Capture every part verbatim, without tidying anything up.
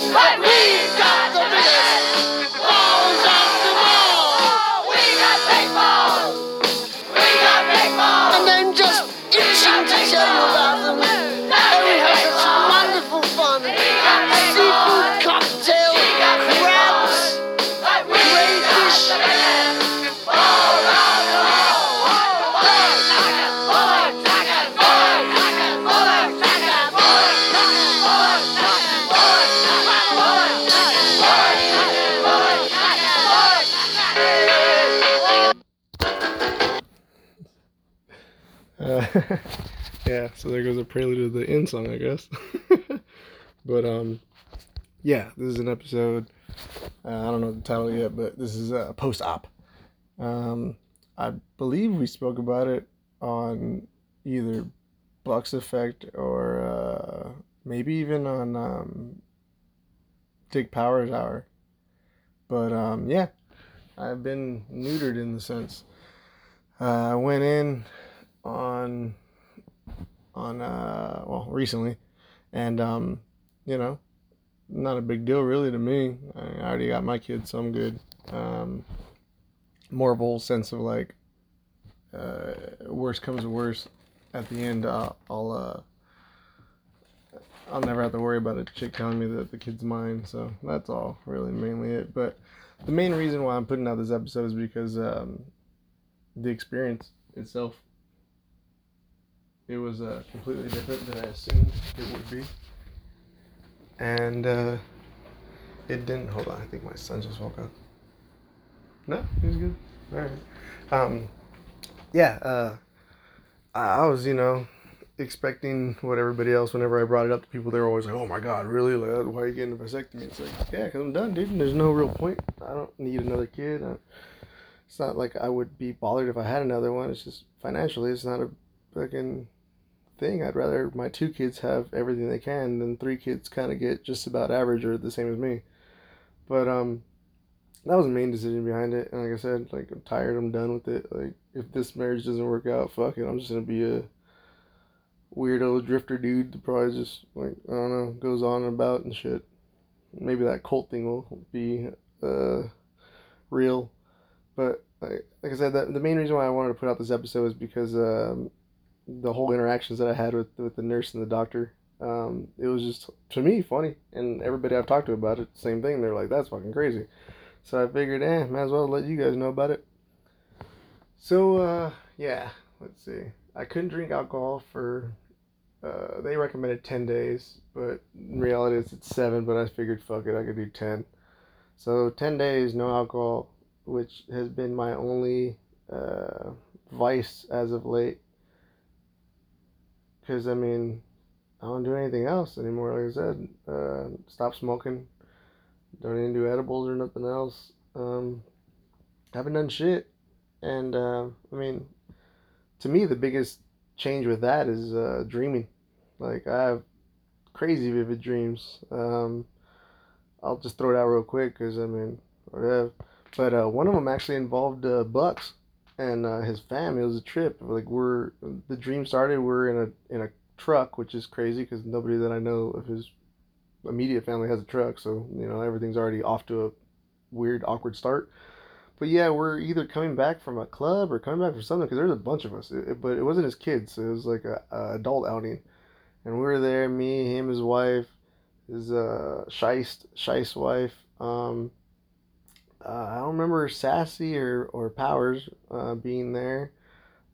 But we've got the biggest balls off the wall. We got big balls. We got big balls. And I'm just itching to tell you about them. And we have such wonderful fun. Seafood cocktail, crabs, crayfish. Balls off the wall. Balls off the wall. Uh, yeah, so there goes a prelude to the end song, I guess. But, um, yeah, this is an episode, uh, I don't know the title yet, but this is a uh, post-op. Um, I believe we spoke about it on either Buck's Effect or uh, maybe even on um, Dick Power's Hour. But, um, yeah, I've been neutered in the sense. Uh, I went in... on on uh well recently, and um you know, not a big deal really to me. I already got my kids, so I'm good. Um more of a whole sense of like uh worse comes to worse, at the end uh, I'll uh I'll never have to worry about a chick telling me that the kid's mine, so that's all really mainly it. But the main reason why I'm putting out this episode is because um the experience itself, it was uh, completely different than I assumed it would be. And uh, it didn't. Hold on, I think my son just woke up. No, he was good. All right. Um, yeah, uh, I was, you know, expecting what everybody else, whenever I brought it up to people, they were always like, oh my God, really? Like, why are you getting a vasectomy? It's like, yeah, because I'm done, dude. And there's no real point. I don't need another kid. I, it's not like I would be bothered if I had another one. It's just financially, it's not a fucking thing. I'd rather my two kids have everything they can than three kids kind of get just about average or the same as me. But um that was the main decision behind it. And like I said, like, I'm tired, I'm done with it. Like, if this marriage doesn't work out, fuck it, I'm just gonna be a weirdo drifter dude that probably just, like, I don't know, goes on and about and shit. Maybe that cult thing will be uh real. But like, like I said, that the main reason why I wanted to put out this episode is because um the whole interactions that I had with with the nurse and the doctor, um, it was just, to me, funny. And everybody I've talked to about it, same thing. They're like, that's fucking crazy. So I figured, eh, might as well let you guys know about it. So, uh, yeah, let's see. I couldn't drink alcohol for, uh, they recommended ten days, but in reality it's, it's seven, but I figured, fuck it, I could do ten. So ten days, no alcohol, which has been my only uh, vice as of late. Because, I mean, I don't do anything else anymore, like I said. Uh, stop smoking. Don't even do edibles or nothing else. Um, haven't done shit. And, uh, I mean, to me, the biggest change with that is uh, dreaming. Like, I have crazy vivid dreams. Um, I'll just throw it out real quick because, I mean, whatever. But uh, one of them actually involved uh, Bucks and uh, his fam. It was a trip. Like, we're the dream started. We're in a in a truck, which is crazy because nobody that I know of his immediate family has a truck. So, you know, everything's already off to a weird, awkward start. But yeah, we're either coming back from a club or coming back from something, because there's a bunch of us. It, it, but it wasn't his kids. So it was like a, a adult outing, and we were there. Me, him, his wife, his uh Shice Shice wife. Um, Uh, I don't remember Sassy or, or Powers uh, being there.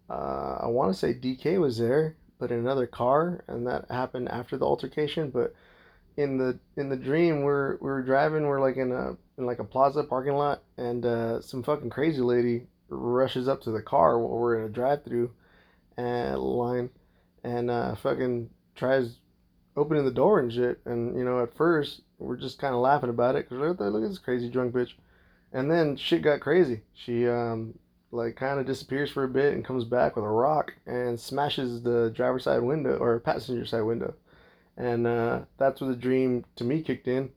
Uh, I want to say D K was there, but in another car, and that happened after the altercation. But in the in the dream, we're we're driving. We're like in a in like a plaza parking lot, and uh, some fucking crazy lady rushes up to the car while we're in a drive-through uh, line, and uh, fucking tries opening the door and shit. And you know, at first we're just kind of laughing about it because look, look at this crazy drunk bitch. And then shit got crazy. She, um, like, kind of disappears for a bit and comes back with a rock and smashes the driver's side window, or passenger side window. And uh, that's where the dream, to me, kicked in.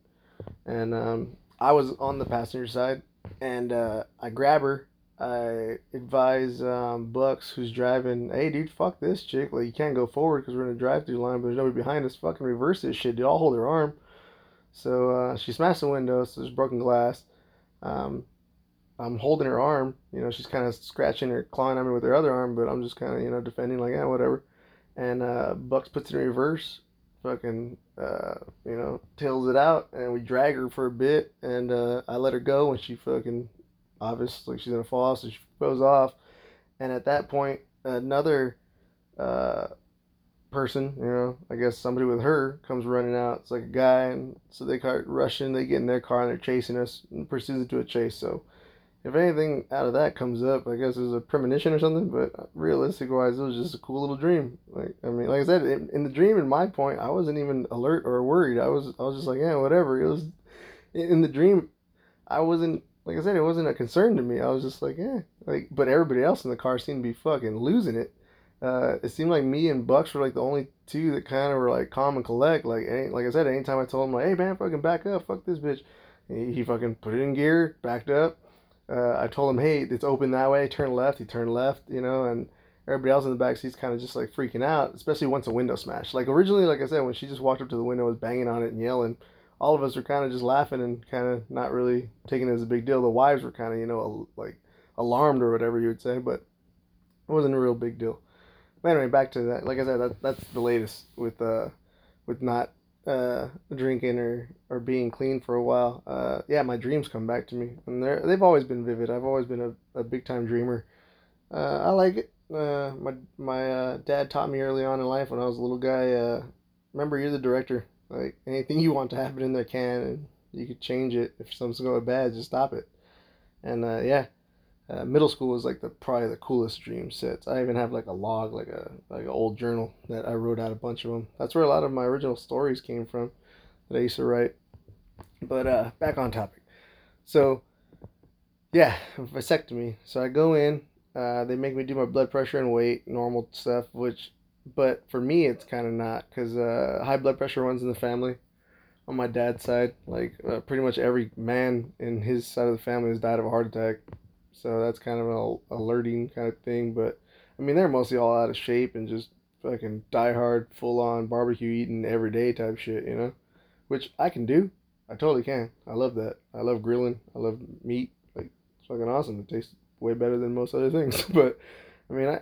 And um, I was on the passenger side, and uh, I grab her. I advise um, Bucks, who's driving, hey, dude, fuck this chick. Like, you can't go forward because we're in a drive-through line, but there's nobody behind us. Fucking reverse this shit, dude. I'll hold her arm. So, uh, Uh, she smashed the window, so there's broken glass. Um, I'm holding her arm. You know, she's kind of scratching or clawing at me with her other arm, but I'm just kind of, you know, defending like, yeah, whatever. And uh, Bucks puts it in reverse, fucking, uh, you know, tails it out, and we drag her for a bit, and uh, I let her go, and she fucking, obviously, she's going to fall, so she goes off. And at that point, another uh, person, you know, I guess somebody with her, comes running out. It's like a guy, and so they start rushing. They get in their car, and they're chasing us, and pursues it to a chase. So if anything out of that comes up, I guess it was a premonition or something, but realistic-wise, it was just a cool little dream. Like, I mean, like I said, in, in the dream, in my point, I wasn't even alert or worried. I was I was just like, yeah, whatever. It was, in the dream, I wasn't, like I said, it wasn't a concern to me. I was just like, yeah. Like, but everybody else in the car seemed to be fucking losing it. Uh, it seemed like me and Bucks were like the only two that kind of were like calm and collect. Like, any, like I said, anytime I told him like, hey man, fucking back up, fuck this bitch. He, he fucking put it in gear, backed up. Uh, I told him, hey, it's open that way, turn left. He turned left, you know, and everybody else in the backseat's kind of just like freaking out, especially once a window smashed. Like originally, like I said, when she just walked up to the window, was banging on it and yelling. All of us were kind of just laughing and kind of not really taking it as a big deal. The wives were kind of, you know, like alarmed or whatever you would say, but it wasn't a real big deal. But anyway, back to that. Like I said, that, that's the latest with uh, with not uh, drinking or, or being clean for a while. Uh, yeah, my dreams come back to me, and they're, they've always been vivid. I've always been a, a big-time dreamer. Uh, I like it. Uh, my my uh, dad taught me early on in life when I was a little guy, uh, remember, you're the director. Like, anything you want to happen in there can, and you could change it. If something's going bad, just stop it. And, uh, yeah, uh, middle school was, like, the probably the coolest dream sets. I even have, like, a log, like a like an old journal that I wrote out a bunch of them. That's where a lot of my original stories came from that I used to write. But uh, back on topic. So, yeah, vasectomy. So I go in. Uh, they make me do my blood pressure and weight, normal stuff, which... But for me, it's kind of not, because uh, high blood pressure runs in the family on my dad's side. Like, uh, pretty much every man in his side of the family has died of a heart attack. So that's kind of an alerting kind of thing. But, I mean, they're mostly all out of shape and just fucking diehard, full-on barbecue eating everyday type shit, you know? Which I can do. I totally can. I love that. I love grilling. I love meat. Like, it's fucking awesome. It tastes way better than most other things. But, I mean, I...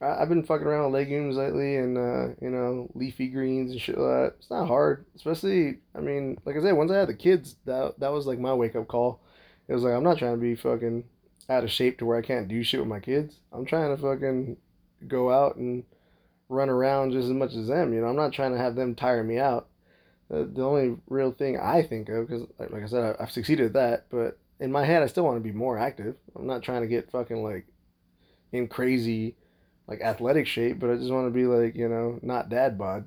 I've been fucking around with legumes lately and, uh, you know, leafy greens and shit like that. It's not hard, especially, I mean, like I said, once I had the kids, that that was, like, my wake-up call. It was like, I'm not trying to be fucking out of shape to where I can't do shit with my kids. I'm trying to fucking go out and run around just as much as them, you know. I'm not trying to have them tire me out. The, the only real thing I think of, because, like I said, I, I've succeeded at that, but in my head, I still want to be more active. I'm not trying to get fucking, like, in crazy... like athletic shape, but I just want to be like, you know, not dad bod.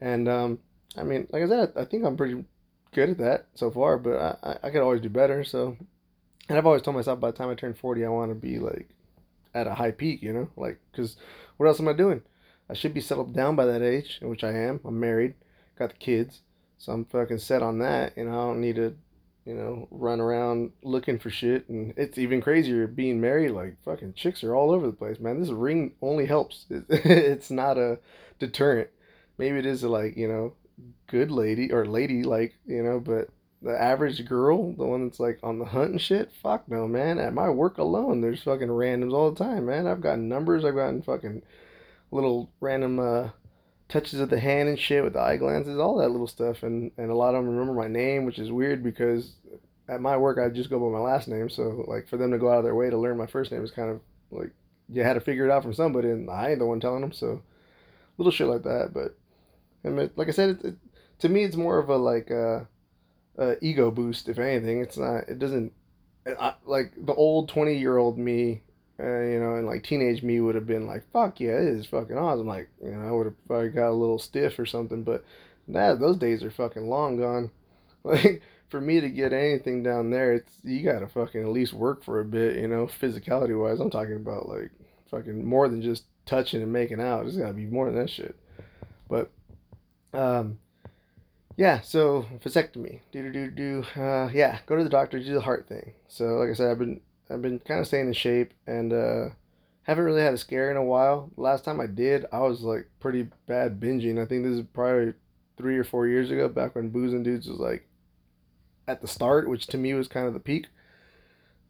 And um, I mean, like I said, I think I'm pretty good at that so far, but I, I could always do better. So, and I've always told myself by the time I turn forty, I want to be like at a high peak, you know, like, cause what else am I doing? I should be settled down by that age, which I am. I'm married, got the kids, so I'm fucking set on that, and I don't need to, you know, run around looking for shit. And it's even crazier being married. Like, fucking chicks are all over the place, man. This ring only helps. It, it's not a deterrent. Maybe it is a, like, you know, good lady or lady, like, you know, but the average girl, the one that's, like, on the hunt and shit, fuck no, man. At my work alone, there's fucking randoms all the time, man. I've gotten numbers. I've gotten fucking little random, uh, touches of the hand and shit with the eye glances, all that little stuff, and, and a lot of them remember my name, which is weird because at my work I just go by my last name, so like for them to go out of their way to learn my first name is kind of like you had to figure it out from somebody, and I ain't the one telling them, so little shit like that. But I mean, like I said, it, it, to me it's more of a like uh, uh, ego boost if anything. It's not, it doesn't, I, like the old twenty year old me, Uh, you know, and like teenage me would have been like, fuck yeah, it is fucking awesome. Like, you know, I would have probably got a little stiff or something, but that those days are fucking long gone. Like, for me to get anything down there, it's, you gotta fucking at least work for a bit, you know, physicality wise. I'm talking about like fucking more than just touching and making out. It's gotta be more than that shit. But, um, yeah, so vasectomy, do do do do, uh, yeah, go to the doctor, do the heart thing. So, like I said, I've been. I've been kind of staying in shape and uh, haven't really had a scare in a while. Last time I did, I was like pretty bad binging. I think this is probably three or four years ago, back when Boozing Dudes was like at the start, which to me was kind of the peak.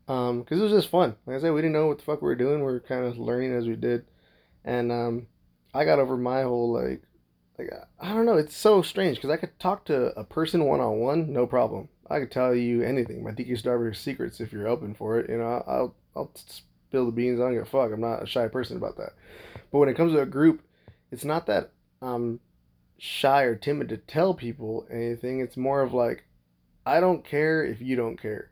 Um, because it was just fun. Like I said, we didn't know what the fuck we were doing. We were kind of learning as we did. And um, I got over my whole, like, like I don't know. It's so strange because I could talk to a person one-on-one, no problem. I could tell you anything. My D Q Starberry secrets if you're open for it. You know, I'll I'll spill the beans. I don't give a fuck. I'm not a shy person about that. But when it comes to a group, it's not that I'm shy or timid to tell people anything. It's more of like, I don't care if you don't care.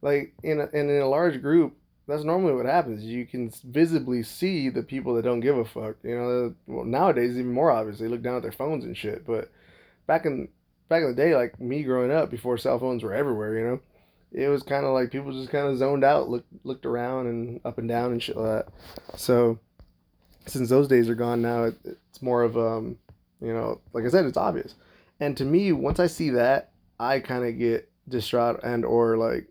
Like, in a, and in a large group, that's normally what happens. You can visibly see the people that don't give a fuck. You know, well, nowadays, even more obvious. They look down at their phones and shit. But back in back in the day, like, me growing up, before cell phones were everywhere, you know, it was kind of like people just kind of zoned out, looked, looked around and up and down and shit like that. So, since those days are gone now, it, it's more of, um, you know, like I said, it's obvious. And to me, once I see that, I kind of get distraught and or, like,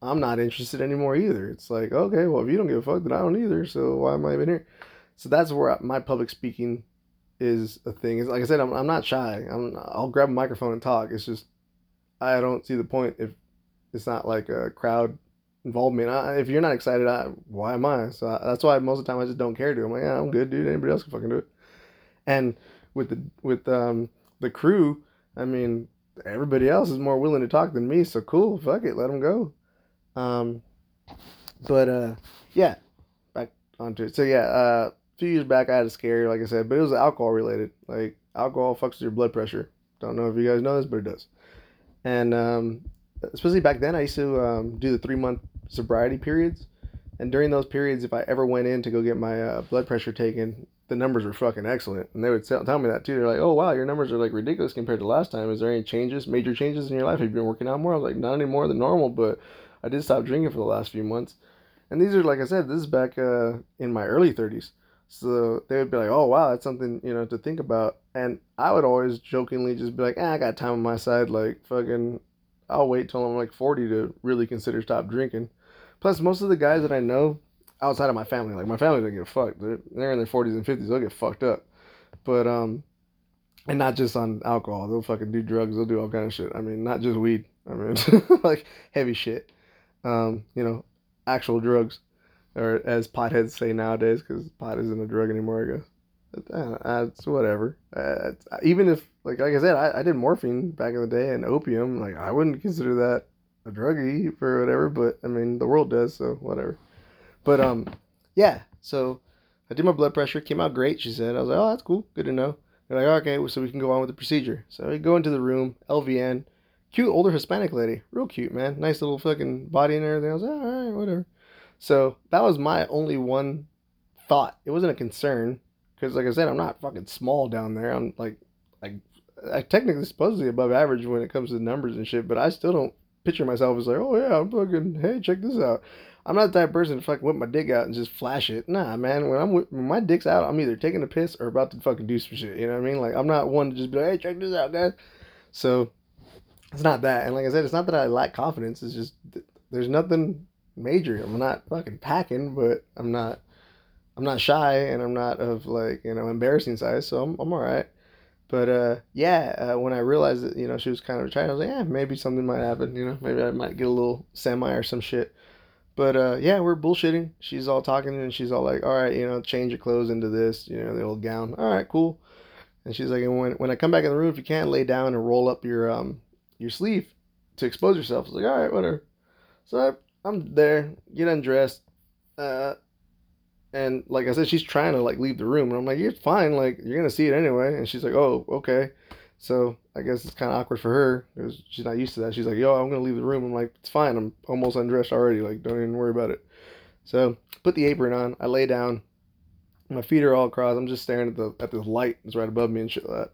I'm not interested anymore either. It's like, okay, well, if you don't give a fuck, then I don't either. So why am I even here? So that's where my public speaking is a thing. It's like I said, I'm I'm not shy. I'm I'll grab a microphone and talk. It's just I don't see the point if it's not like a crowd involvement. I, if you're not excited, I, why am I? So I, that's why most of the time I just don't care to. I'm like, yeah, I'm good, dude. Anybody else can fucking do it. And with the with um the crew, I mean, everybody else is more willing to talk than me. So cool, fuck it, let them go. Um, but, uh, yeah, back onto it. So yeah, uh, a few years back I had a scare, like I said, but it was alcohol related. Like, alcohol fucks with your blood pressure. Don't know if you guys know this, but it does. And, um, especially back then I used to, um, do the three month sobriety periods. And during those periods, if I ever went in to go get my uh, blood pressure taken, the numbers were fucking excellent. And they would tell, tell me that too. They're like, oh wow, your numbers are like ridiculous compared to last time. Is there any changes, major changes in your life? Have you been working out more? I was like, not any more than normal, but I did stop drinking for the last few months. And these are, like I said, this is back uh, in my early thirties. So they would be like, oh, wow, that's something, you know, to think about. And I would always jokingly just be like, eh, I got time on my side. Like, fucking, I'll wait till I'm like forty to really consider stop drinking. Plus, most of the guys that I know outside of my family, like my family doesn't get fucked. They're, they're in their forties and fifties. They'll get fucked up. But, um, and not just on alcohol. They'll fucking do drugs. They'll do all kind of shit. I mean, not just weed. I mean, like heavy shit. Um, you know, actual drugs, or as potheads say nowadays, because pot isn't a drug anymore, I guess. But, uh, uh, it's whatever. Uh, it's, uh, even if, like, like I said, I, I did morphine back in the day and opium. Like, I wouldn't consider that a druggie or whatever, but I mean, the world does, so whatever. But um, yeah. So I did my blood pressure. Came out great. She said, I was like, oh, that's cool. Good to know. They're like, oh, okay, well, so we can go on with the procedure. So we go into the room. L V N. Cute older Hispanic lady. Real cute, man. Nice little fucking body and everything. I was like, all right, whatever. So that was my only one thought. It wasn't a concern. Because like I said, I'm not fucking small down there. I'm like, like I technically supposedly above average when it comes to numbers and shit. But I still don't picture myself as like, oh yeah, I'm fucking, hey, check this out. I'm not the type of person to fucking whip my dick out and just flash it. Nah, man. When I'm when my dick's out, I'm either taking a piss or about to fucking do some shit. You know what I mean? Like, I'm not one to just be like, hey, check this out, guys. So it's not that. And like I said, it's not that I lack confidence. It's just, there's nothing major. I'm not fucking packing, but I'm not, I'm not shy, and I'm not of like, you know, embarrassing size. So I'm, I'm all right. But, uh, yeah, uh, when I realized that, you know, she was kind of retired, I was like, yeah, maybe something might happen. You know, maybe I might get a little semi or some shit. But, uh, yeah, we're bullshitting. She's all talking and she's all like, all right, you know, change your clothes into this, you know, the old gown. All right, cool. And she's like, and when, when I come back in the room, if you can't lay down and roll up your, um, your sleeve to expose yourself. I was like, all right, whatever. So I, I'm there, get undressed, uh, and like I said, she's trying to like leave the room, and I'm like, you're fine, like you're gonna see it anyway. And she's like, oh, okay. So I guess it's kind of awkward for her because she's not used to that. She's like, yo, I'm gonna leave the room. I'm like, it's fine. I'm almost undressed already. Like, don't even worry about it. So put the apron on. I lay down. My feet are all crossed. I'm just staring at the at this light that's right above me and shit like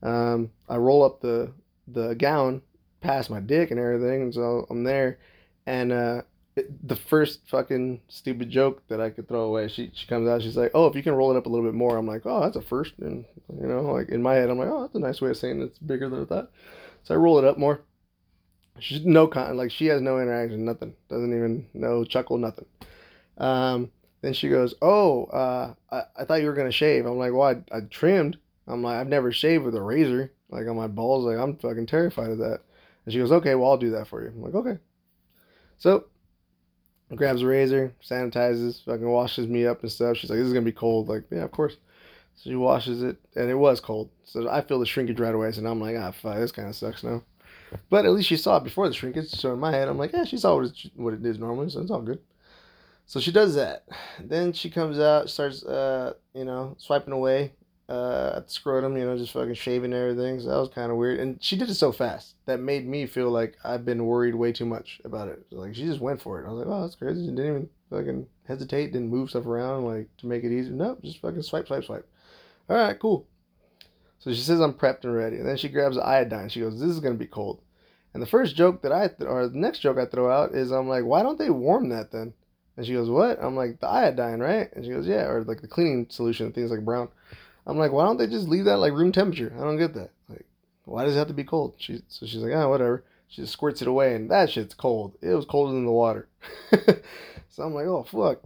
that. Um, I roll up the the gown past my dick and everything, and so I'm there, and uh it, the first fucking stupid joke that I could throw away, she she comes out, she's like, oh, if you can roll it up a little bit more. I'm like, oh, that's a first. And you know, like in my head I'm like, oh, that's a nice way of saying it's bigger than I thought. So I roll it up more. She's no con like she has no interaction, nothing, doesn't even no chuckle, nothing. Um then she goes, oh, uh I, I thought you were gonna shave. I'm like, well, I, I trimmed. I'm like, I've never shaved with a razor, like on my balls. Like, I'm fucking terrified of that. And she goes, okay, well, I'll do that for you. I'm like, okay. So, grabs a razor, sanitizes, fucking washes me up and stuff. She's like, this is going to be cold. Like, yeah, of course. So she washes it, and it was cold. So I feel the shrinkage right away. So now I'm like, ah, fuck, this kind of sucks now. But at least she saw it before the shrinkage. So in my head, I'm like, yeah, she saw what it, what it is normally, so it's all good. So she does that. Then she comes out, starts, uh, you know, swiping away uh, at the scrotum, you know, just fucking shaving everything. So that was kind of weird. And she did it so fast. That made me feel like I've been worried way too much about it. Like, she just went for it. I was like, oh, that's crazy. She didn't even fucking hesitate, didn't move stuff around, like, to make it easier. Nope, just fucking swipe, swipe, swipe. All right, cool. So she says, I'm prepped and ready. And then she grabs the iodine. She goes, this is going to be cold. And the first joke that I, th- or the next joke I throw out is, I'm like, why don't they warm that then? And she goes, what? I'm like, the iodine, right? And she goes, yeah, or like the cleaning solution, things like brown. I'm like, why don't they just leave that like room temperature? I don't get that. Like, why does it have to be cold? She, so she's like, ah, oh, whatever. She just squirts it away, and that shit's cold. It was colder than the water. So I'm like, oh, fuck.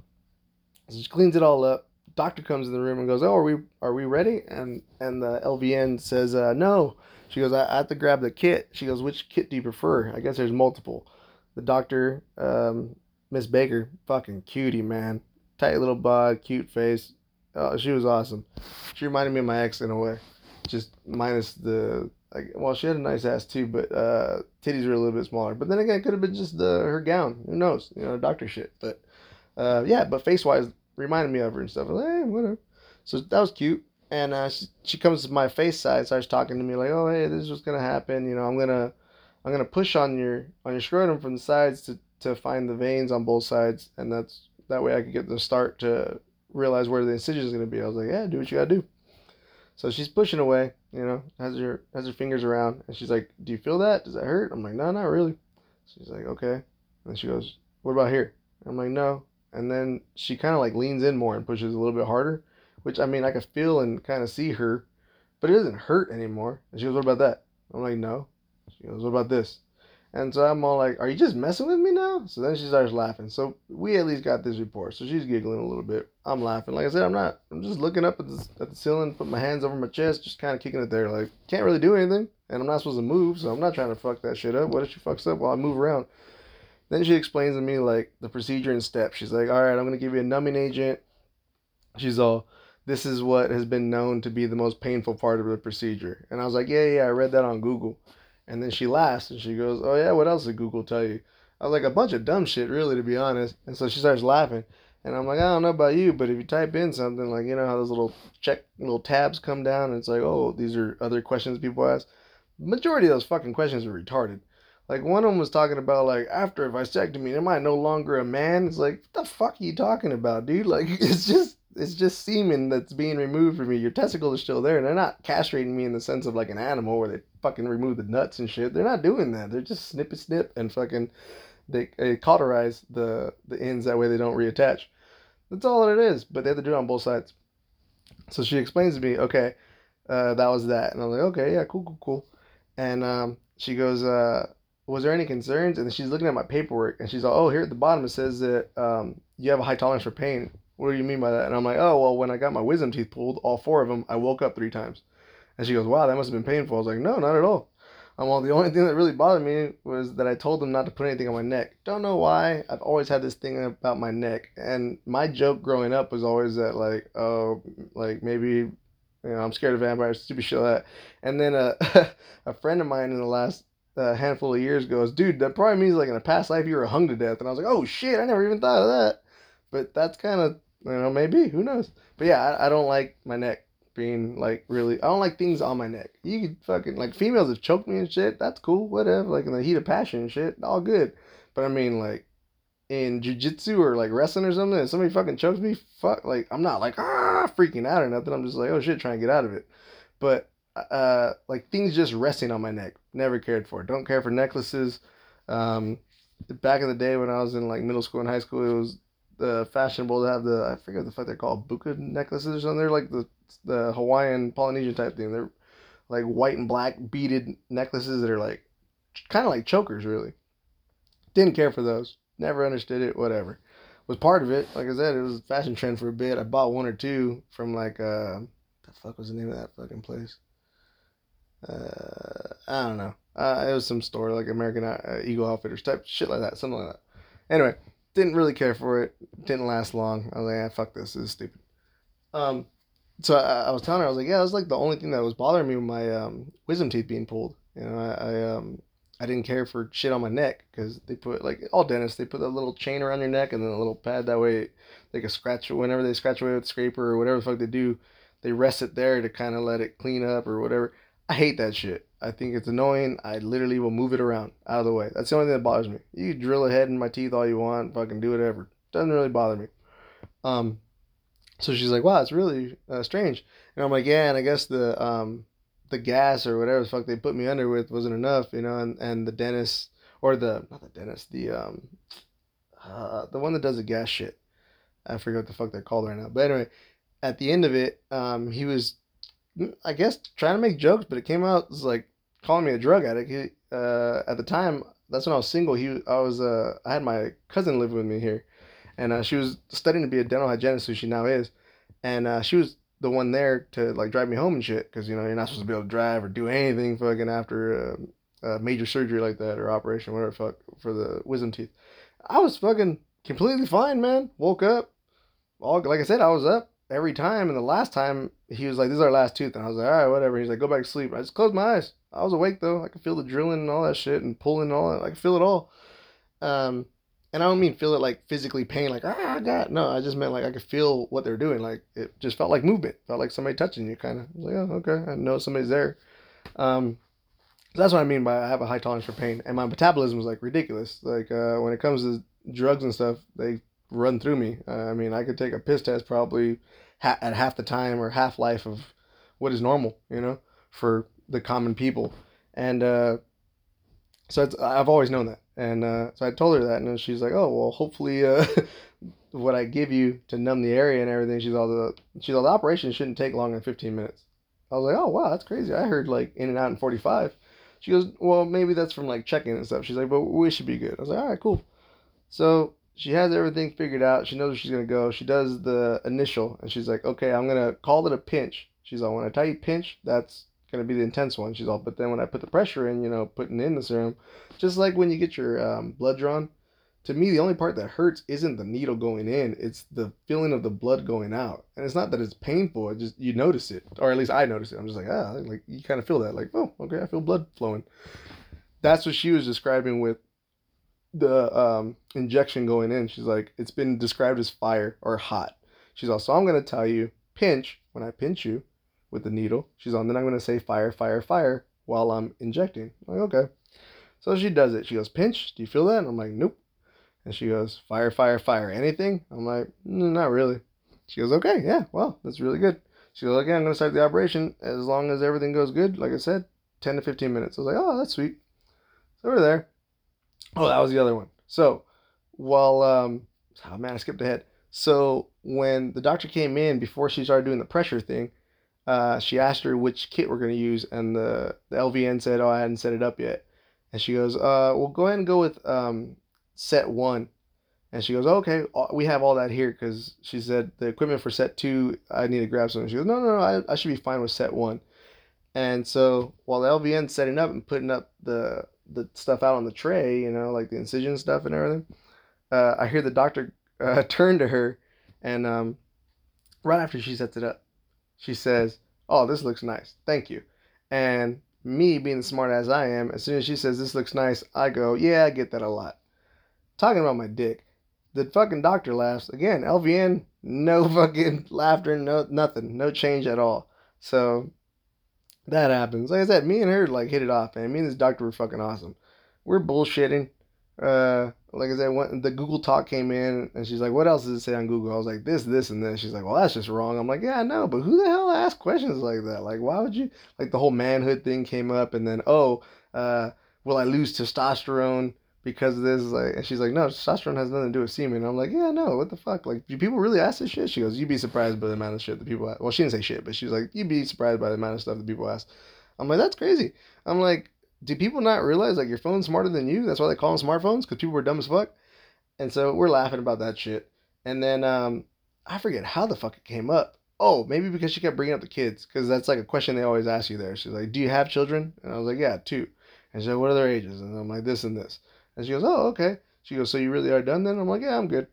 So she cleans it all up. Doctor comes in the room and goes, oh, are we are we ready? And and the L V N says, uh, no. She goes, I, I have to grab the kit. She goes, which kit do you prefer? I guess there's multiple. The doctor... um. Miss Baker, fucking cutie, man. Tight little bod, cute face. Oh, she was awesome. She reminded me of my ex in a way. Just minus the... Like, well, she had a nice ass too, but uh, titties were a little bit smaller. But then again, it could have been just the, her gown. Who knows? You know, doctor shit. But uh, yeah, but face-wise, reminded me of her and stuff. I was like, hey, whatever. So that was cute. And uh, she, she comes to my face side, starts talking to me like, oh, hey, this is what's going to happen. You know, I'm going to I'm gonna push on your on your scrotum from the sides to... to find the veins on both sides, and that's that way I could get the start to realize where the incision is going to be. I was like, yeah, do what you gotta do. So she's pushing away, you know, has her has her fingers around, and she's like, do you feel that? Does that hurt? I'm like, no, not really. She's like, okay. And she goes, what about here? I'm like, no. And then she kind of like leans in more and pushes a little bit harder, which I mean I could feel and kind of see her, but it doesn't hurt anymore. And she goes, what about that? I'm like, no. She goes, what about this? And so I'm all like, are you just messing with me now? So then she starts laughing. So we at least got this rapport. So she's giggling a little bit. I'm laughing. Like I said, I'm not. I'm just looking up at the, at the ceiling, put my hands over my chest, just kind of kicking it there. Like, can't really do anything. And I'm not supposed to move, so I'm not trying to fuck that shit up. What if she fucks up while I move around? Then she explains to me, like, the procedure and steps. She's like, all right, I'm going to give you a numbing agent. She's all, this is what has been known to be the most painful part of the procedure. And I was like, yeah, yeah, I read that on Google. And then she laughs, and she goes, oh, yeah, what else did Google tell you? I was like, a bunch of dumb shit, really, to be honest. And so she starts laughing. And I'm like, I don't know about you, but if you type in something, like, you know how those little check, little tabs come down, and it's like, oh, these are other questions people ask. Majority of those fucking questions are retarded. Like, one of them was talking about, like, after a vasectomy, am I no longer a man? It's like, what the fuck are you talking about, dude? Like, it's just... It's just semen that's being removed from me. Your testicles are still there, and they're not castrating me in the sense of like an animal where they fucking remove the nuts and shit. They're not doing that. They're just snip and snip and fucking they, they cauterize the, the ends. That way they don't reattach. That's all that it is, but they have to do it on both sides. So she explains to me, okay, uh, that was that. And I'm like, okay, yeah, cool, cool, cool. And um, she goes, uh, was there any concerns? And she's looking at my paperwork, and she's like, oh, here at the bottom it says that um, you have a high tolerance for pain. What do you mean by that? And I'm like, oh, well, when I got my wisdom teeth pulled, all four of them, I woke up three times. And she goes, wow, that must have been painful. I was like, no, not at all. I'm all, the only thing that really bothered me was that I told them not to put anything on my neck. Don't know why. I've always had this thing about my neck. And my joke growing up was always that, like, oh, like, maybe, you know, I'm scared of vampires, stupid shit like that. And then uh, a friend of mine in the last uh, handful of years goes, dude, that probably means, like, in a past life you were hung to death. And I was like, oh, shit, I never even thought of that. But that's kind of, you know, maybe, who knows? But yeah, I, I don't like my neck being, like, really, I don't like things on my neck. You could fucking, like, females have choked me and shit, that's cool, whatever, like, in the heat of passion and shit, all good. But I mean, like, in jiu-jitsu or, like, wrestling or something, if somebody fucking chokes me, fuck, like, I'm not, like, ah, freaking out or nothing, I'm just like, oh shit, trying to get out of it. But, uh, like, things just resting on my neck, never cared for, don't care for necklaces. um, back in the day when I was in, like, middle school and high school, it was, Uh, fashionable to have the, I forget what the fuck they're called, buka necklaces or something. They're like the the Hawaiian Polynesian type thing. They're like white and black beaded necklaces that are like kind of like chokers, really. Didn't care for those. Never understood it. Whatever. Was part of it. Like I said, it was a fashion trend for a bit. I bought one or two from like uh, what the fuck was the name of that fucking place? Uh, I don't know. Uh, it was some store, like American uh, Eagle Outfitters type, shit like that, something like that. Anyway, didn't really care for it. Didn't last long. I was like, ah, fuck this. This is stupid. Um, so I, I was telling her, I was like, yeah, that was like the only thing that was bothering me with my um, wisdom teeth being pulled. You know, I, I, um, I didn't care for shit on my neck because they put, like, all dentists, they put that little chain around your neck and then a little pad. That way they can scratch, whenever they scratch away with a scraper or whatever the fuck they do, they rest it there to kind of let it clean up or whatever. I hate that shit. I think it's annoying. I literally will move it around out of the way. That's the only thing that bothers me. You can drill a head in my teeth all you want, fucking do whatever. Doesn't really bother me. Um, so she's like, wow, it's really uh, strange. And I'm like, yeah, and I guess the um the gas or whatever the fuck they put me under with wasn't enough, you know. And, and the dentist or the not the dentist, the um uh, the one that does the gas shit. I forget what the fuck they're called right now. But anyway, at the end of it, um, he was, I guess, trying to make jokes, but it came out, it was like calling me a drug addict. He, uh, at the time, that's when I was single. He, I was, uh, I had my cousin live with me here, and uh, she was studying to be a dental hygienist, who she now is, and uh, she was the one there to like drive me home and shit, because you know you're not supposed to be able to drive or do anything fucking after a, a major surgery like that or operation, whatever the fuck, for the wisdom teeth. I was fucking completely fine, man. Woke up, all like I said, I was up every time, and the last time he was like, this is our last tooth, and I was like, all right, whatever. He's like, go back to sleep. I just closed my eyes. I was awake though. I could feel the drilling and all that shit and pulling and all that. I could feel it all. Um, and I don't mean feel it like physically pain, like, ah, God. No, I just meant like I could feel what they're doing. Like it just felt like movement. Felt like somebody touching you kind of. Like, oh, okay. I know somebody's there. Um, so that's what I mean by I have a high tolerance for pain. And my metabolism was like ridiculous. Like uh, when it comes to drugs and stuff, they run through me. Uh, I mean, I could take a piss test probably ha- at half the time or half life of what is normal, you know, for the common people. And uh so it's, I've always known that, and uh so I told her that, and she's like, oh well, hopefully uh what I give you to numb the area and everything, she's all the she's all the operation shouldn't take longer than fifteen minutes. I was like, oh wow, that's crazy. I heard like in and out in forty-five. She goes, well, maybe that's from like checking and stuff. She's like, but we should be good. I was like, all right, cool. So she has everything figured out. She knows where she's gonna go. She does the initial, and she's like, okay, I'm gonna call it a pinch. She's like, when I tell you pinch, that's going to be the intense one. She's all, but then when I put the pressure in, you know, putting in the serum, just like when you get your um, blood drawn, to me the only part that hurts isn't the needle going in, it's the feeling of the blood going out. And it's not that it's painful, it just, you notice it, or at least I notice it. I'm just like, ah, like you kind of feel that, like, oh okay, I feel blood flowing. That's what she was describing with the um, injection going in. She's like, it's been described as fire or hot. She's all, so I'm going to tell you pinch when I pinch you with the needle. She's on, then I'm going to say fire, fire, fire while I'm injecting. I'm like, okay. So she does it. She goes, pinch, do you feel that? And I'm like, nope. And she goes, fire, fire, fire, anything? I'm like, no, not really. She goes, okay, yeah, well, that's really good. She goes, okay, I'm going to start the operation as long as everything goes good. Like I said, ten to fifteen minutes. I was like, oh, that's sweet. So we're there. Oh, that was the other one. So while, um, oh man, I skipped ahead. So when the doctor came in, before she started doing the pressure thing, Uh, she asked her which kit we're going to use, and the, the L V N said, oh, I hadn't set it up yet. And she goes, uh, well, go ahead and go with um, set one. And she goes, oh, okay, we have all that here, because she said the equipment for set two, I need to grab something. She goes, no, no, no, I, I should be fine with set one. And so while the L V N's setting up and putting up the, the stuff out on the tray, you know, like the incision stuff and everything, uh, I hear the doctor uh, turn to her, and um, right after she sets it up, she says, oh, this looks nice, thank you. And me being the smart as I am, as soon as she says this looks nice, I go, yeah, I get that a lot. Talking about my dick, the fucking doctor laughs. Again, L V N, no fucking laughter, no nothing, no change at all. So that happens. Like I said, me and her like hit it off, man. Me and this doctor were fucking awesome. We're bullshitting. Uh, like I said, when the Google Talk came in, and she's like, what else does it say on Google? I was like, this, this, and this. She's like, well, that's just wrong. I'm like, yeah, I know, but who the hell asks questions like that? Like, why would you? Like, the whole manhood thing came up, and then, oh, uh, will I lose testosterone because of this? Like, and she's like, no, testosterone has nothing to do with semen. And I'm like, yeah, no, what the fuck? Like, do people really ask this shit? She goes, you'd be surprised by the amount of shit that people ask. Well, she didn't say shit, but she was like, you'd be surprised by the amount of stuff that people ask. I'm like, that's crazy. I'm like, do people not realize, like, your phone's smarter than you? That's why they call them smartphones, because people were dumb as fuck. And so we're laughing about that shit. And then um, I forget how the fuck it came up. Oh, maybe because she kept bringing up the kids, because that's, like, a question they always ask you there. She's like, do you have children? And I was like, yeah, two. And she's like, what are their ages? And I'm like, this and this. And she goes, oh, okay. She goes, so you really are done then? I'm like, yeah, I'm good.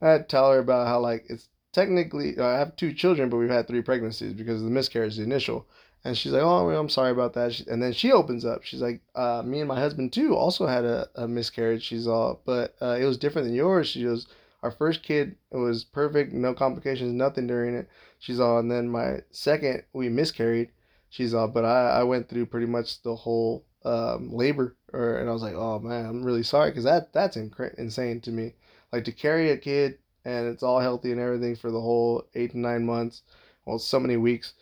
I had to tell her about how, like, it's technically, uh, I have two children, but we've had three pregnancies because the miscarriage is the initial. And she's like, oh, I'm sorry about that. She, and then she opens up. She's like, uh, me and my husband, too, also had a, a miscarriage. She's all, but uh, it was different than yours. She goes, our first kid, it was perfect, no complications, nothing during it. She's all, and then my second, we miscarried. She's all, but I, I went through pretty much the whole um, labor. Or, and I was like, oh, man, I'm really sorry, because that, that's inc- insane to me. Like, to carry a kid, and it's all healthy and everything for the whole eight to nine months, well, so many weeks,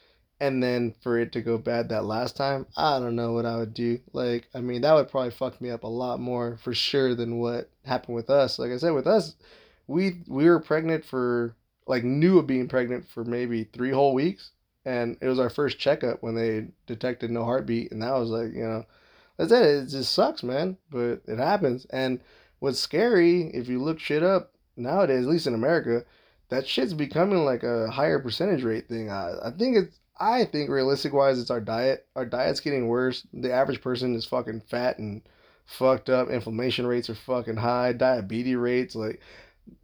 and then for it to go bad that last time, I don't know what I would do. Like, I mean, that would probably fuck me up a lot more for sure than what happened with us. Like I said, with us, we we were pregnant for, like, knew of being pregnant for maybe three whole weeks, and it was our first checkup when they detected no heartbeat, and that was like, you know, that's it. It just sucks, man, but it happens. And what's scary, if you look shit up nowadays, at least in America, that shit's becoming like a higher percentage rate thing. I, I think it's, I think realistic wise, it's our diet. Our diet's getting worse. The average person is fucking fat and fucked up. Inflammation rates are fucking high. Diabetes rates, like,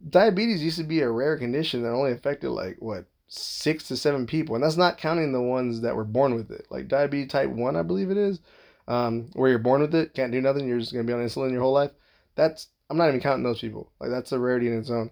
diabetes used to be a rare condition that only affected like, what, six to seven people. And that's not counting the ones that were born with it. Like diabetes type one, I believe it is, um, where you're born with it, can't do nothing. You're just going to be on insulin your whole life. That's, I'm not even counting those people. Like, that's a rarity in its own.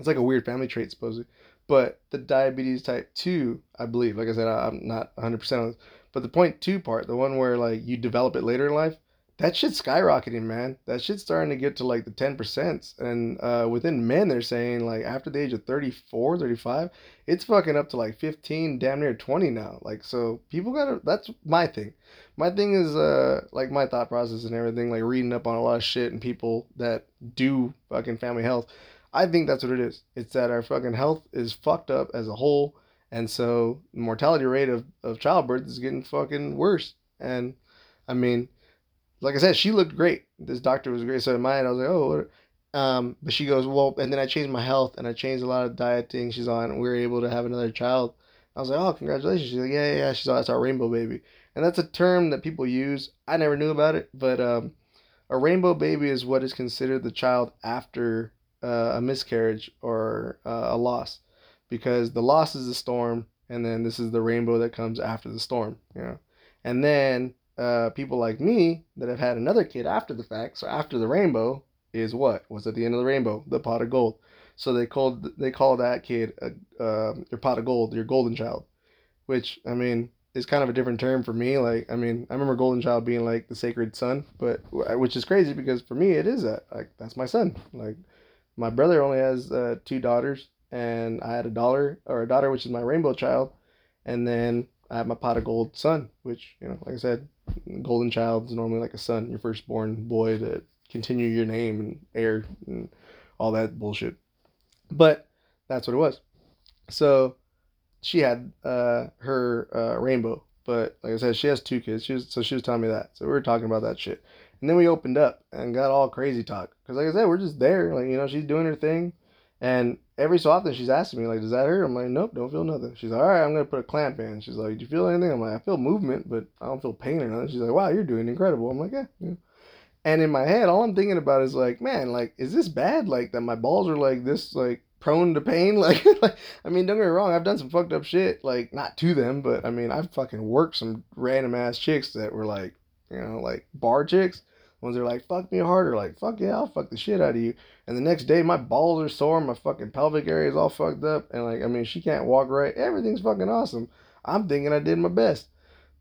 It's like a weird family trait, supposedly. But the diabetes type two, I believe, like I said, I, I'm not one hundred percent on this. But the point two part, the one where, like, you develop it later in life, that shit's skyrocketing, man. That shit's starting to get to, like, the ten percent. And uh, within men, they're saying, like, after the age of thirty-four, thirty-five, it's fucking up to, like, fifteen, damn near twenty now. Like, so people gotta, that's my thing. My thing is, uh, like, my thought process and everything, like, reading up on a lot of shit and people that do fucking family health. I think that's what it is. It's that our fucking health is fucked up as a whole. And so the mortality rate of, of childbirth is getting fucking worse. And, I mean, like I said, she looked great. This doctor was great. So in mine, I was like, oh, what? Um, but she goes, well, and then I changed my health and I changed a lot of dieting. She's on, we were able to have another child. I was like, oh, congratulations. She's like, yeah, yeah, yeah. She's on, that's our rainbow baby. And that's a term that people use. I never knew about it, but um, a rainbow baby is what is considered the child after uh, a miscarriage or uh, a loss, because the loss is the storm. And then this is the rainbow that comes after the storm, you know? And then, Uh, people like me that have had another kid after the fact, so after the rainbow is what was at the end of the rainbow, the pot of gold. So they called they call that kid a, uh, your pot of gold, your golden child, which, I mean, is kind of a different term for me. Like, I mean, I remember golden child being like the sacred son, but which is crazy because for me it is that, like, that's my son. Like, my brother only has uh, two daughters, and I had a daughter or a daughter which is my rainbow child, and then I have my pot of gold son, which, you know, like I said, golden child is normally like a son, your firstborn boy to continue your name and heir and all that bullshit. But that's what it was. So she had uh, her uh, rainbow, but like I said, she has two kids. She was, so she was telling me that. So we were talking about that shit. And then we opened up and got all crazy talk. Because like I said, we're just there. Like, you know, she's doing her thing. And every so often she's asking me, like, does that hurt? I'm like, nope, don't feel nothing. She's like, all right, I'm going to put a clamp in. She's like, do you feel anything? I'm like, I feel movement, but I don't feel pain or nothing. She's like, wow, you're doing incredible. I'm like, yeah. yeah. And in my head, all I'm thinking about is like, man, like, is this bad? Like, that my balls are like this, like, prone to pain? Like, like, I mean, don't get me wrong. I've done some fucked up shit, like, not to them, but I mean, I've fucking worked some random ass chicks that were like, you know, like bar chicks. Ones that are like, fuck me harder, like, fuck yeah, I'll fuck the shit out of you. And the next day, my balls are sore, my fucking pelvic area is all fucked up. And, like, I mean, she can't walk right. Everything's fucking awesome. I'm thinking I did my best.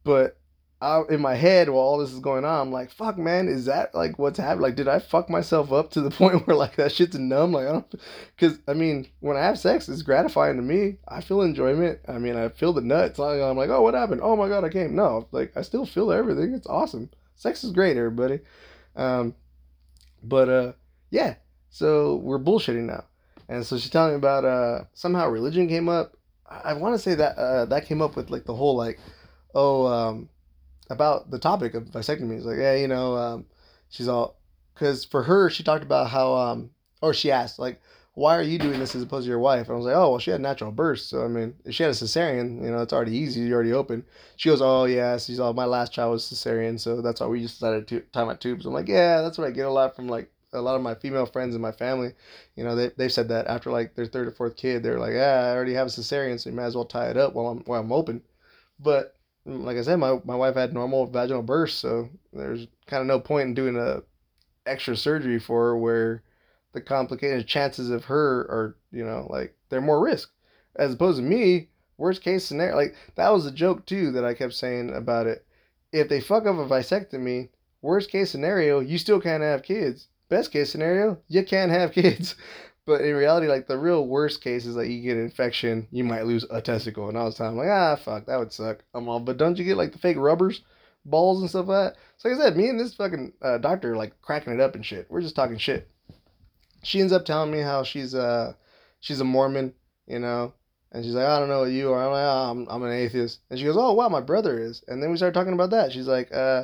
But I, in my head, while all this is going on, I'm like, fuck, man, is that, like, what's happening? Like, did I fuck myself up to the point where, like, that shit's numb? Like, I don't, because, I mean, when I have sex, it's gratifying to me. I feel enjoyment. I mean, I feel the nuts. I'm like, oh, what happened? Oh, my God, I came. No, like, I still feel everything. It's awesome. Sex is great, everybody. Um, but, uh, yeah, so we're bullshitting now. And so she's telling me about, uh, somehow religion came up. I, I want to say that, uh, that came up with like the whole, like, oh, um, about the topic of vasectomy. It's like, yeah, you know, um, she's all, cause for her, she talked about how, um, or she asked like, why are you doing this as opposed to your wife? And I was like, oh, well, she had natural birth. So, I mean, if she had a cesarean, you know, it's already easy. You're already open. She goes, oh, yeah. She's all, my last child was cesarean. So that's why we just decided to tie my tubes. I'm like, yeah, that's what I get a lot from, like, a lot of my female friends in my family. You know, they, they've said that after, like, their third or fourth kid, they're like, yeah, I already have a cesarean, so you might as well tie it up while I'm while I'm open. But like I said, my, my wife had normal vaginal birth, so there's kind of no point in doing a extra surgery for her where the complicated chances of her are, you know, like, they're more risk. As opposed to me, worst case scenario, like, that was a joke, too, that I kept saying about it. If they fuck up a vasectomy, worst case scenario, you still can't have kids. Best case scenario, you can't have kids. But in reality, like, the real worst case is, like, you get an infection, you might lose a testicle. And all the time, I'm like, ah, fuck, that would suck. I'm all, but don't you get, like, the fake rubbers, balls and stuff like that? So, like I said, me and this fucking uh, doctor, like, cracking it up and shit. We're just talking shit. She ends up telling me how she's a, she's a Mormon, you know, and she's like, I don't know what you are. I'm like, oh, I'm, I'm an atheist. And she goes, oh, wow, my brother is. And then we start talking about that. She's like, uh,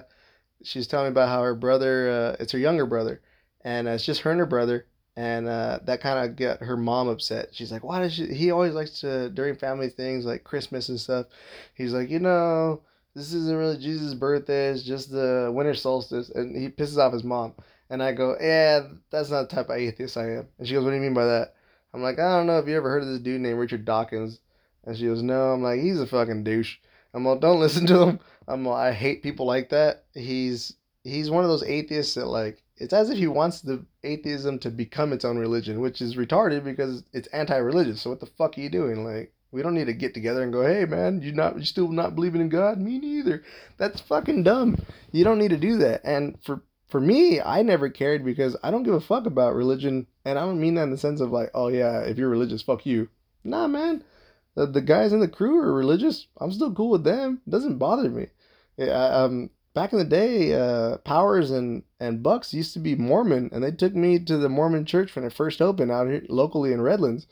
she's telling me about how her brother, uh, it's her younger brother. And uh, it's just her and her brother. And uh, that kind of got her mom upset. She's like, why does she, he always likes to, during family things like Christmas and stuff, he's like, you know, this isn't really Jesus' birthday, it's just the winter solstice. And he pisses off his mom. And I go, yeah, that's not the type of atheist I am. And she goes, what do you mean by that? I'm like, I don't know if you ever heard of this dude named Richard Dawkins. And she goes, no. I'm like, he's a fucking douche. I'm like, don't listen to him. I'm like, I hate people like that. He's he's one of those atheists that, like, it's as if he wants the atheism to become its own religion, which is retarded because it's anti-religious. So what the fuck are you doing? Like, we don't need to get together and go, hey, man, you not you still not believing in God? Me neither. That's fucking dumb. You don't need to do that. And for for me, I never cared because I don't give a fuck about religion. And I don't mean that in the sense of like, oh, yeah, if you're religious, fuck you. Nah, man. The, the guys in the crew are religious. I'm still cool with them. It doesn't bother me. Yeah, I, um. Back in the day, uh, Powers and, and Bucks used to be Mormon, and they took me to the Mormon church when it first opened out here locally in Redlands.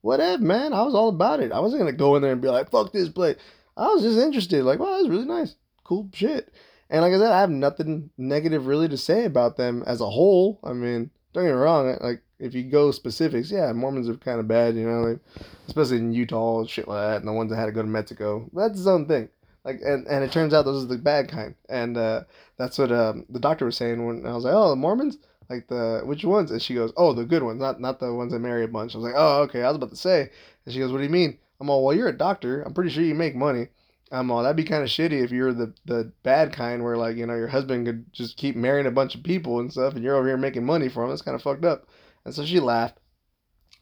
Whatever, man. I was all about it. I wasn't going to go in there and be like, fuck this place. I was just interested. Like, wow, that's really nice. Cool shit. And like I said, I have nothing negative really to say about them as a whole. I mean, don't get me wrong. Like, if you go specifics, yeah, Mormons are kind of bad, you know, like, especially in Utah and shit like that, and the ones that had to go to Mexico. That's its own thing. Like, and, and it turns out those are the bad kind. And uh, that's what um, the doctor was saying when I was like, oh, the Mormons? Like, the which ones? And she goes, oh, the good ones, not not the ones that marry a bunch. I was like, oh, okay, I was about to say. And she goes, what do you mean? I'm all, well, you're a doctor. I'm pretty sure you make money. I'm all, that'd be kind of shitty if you're the, the bad kind where, like, you know, your husband could just keep marrying a bunch of people and stuff, and you're over here making money for him. That's kind of fucked up. And so she laughed.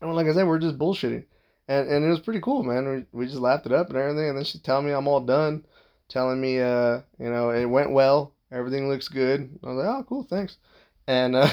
And like I said, we're just bullshitting. And and it was pretty cool, man. We, we just laughed it up and everything. And then she's telling me I'm all done. Telling me, uh, you know, it went well. Everything looks good. I was like, oh, cool, thanks. And uh,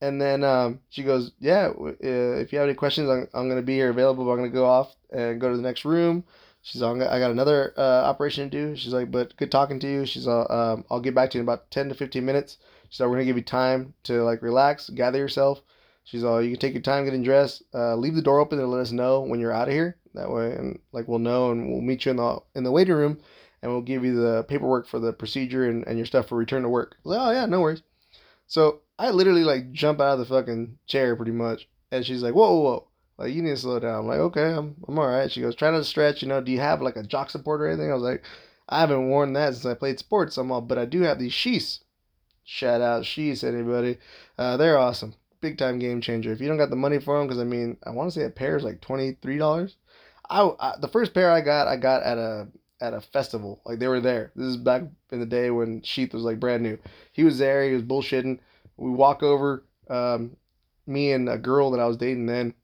and then um, she goes, yeah, uh, if you have any questions, I'm, I'm going to be here available. But I'm going to go off and go to the next room. She's like, I got another uh, operation to do. She's like, but good talking to you. She's like, um, I'll get back to you in about ten to fifteen minutes. She's like, we're going to give you time to, like, relax, gather yourself. She's all, you can take your time getting dressed, uh, leave the door open and let us know when you're out of here. That way, and like, we'll know and we'll meet you in the in the waiting room and we'll give you the paperwork for the procedure and, and your stuff for return to work. I was like, oh, yeah, no worries. So I literally, like, jump out of the fucking chair pretty much. And she's like, whoa, whoa, whoa. Like, you need to slow down. I'm like, okay, I'm I'm all right. She goes, try not to stretch. You know, do you have, like, a jock support or anything? I was like, I haven't worn that since I played sports. I'm all, but I do have these sheaths. Shout out sheaths, anybody. Uh, they're awesome. Big time game changer. If you don't got the money for them, because I mean, I want to say a pair is like twenty-three dollars. I, I the first pair I got, I got at a at a festival. Like, they were there. This is back in the day when Sheath was like brand new. He was there. He was bullshitting. We walk over. Um, me and a girl that I was dating then.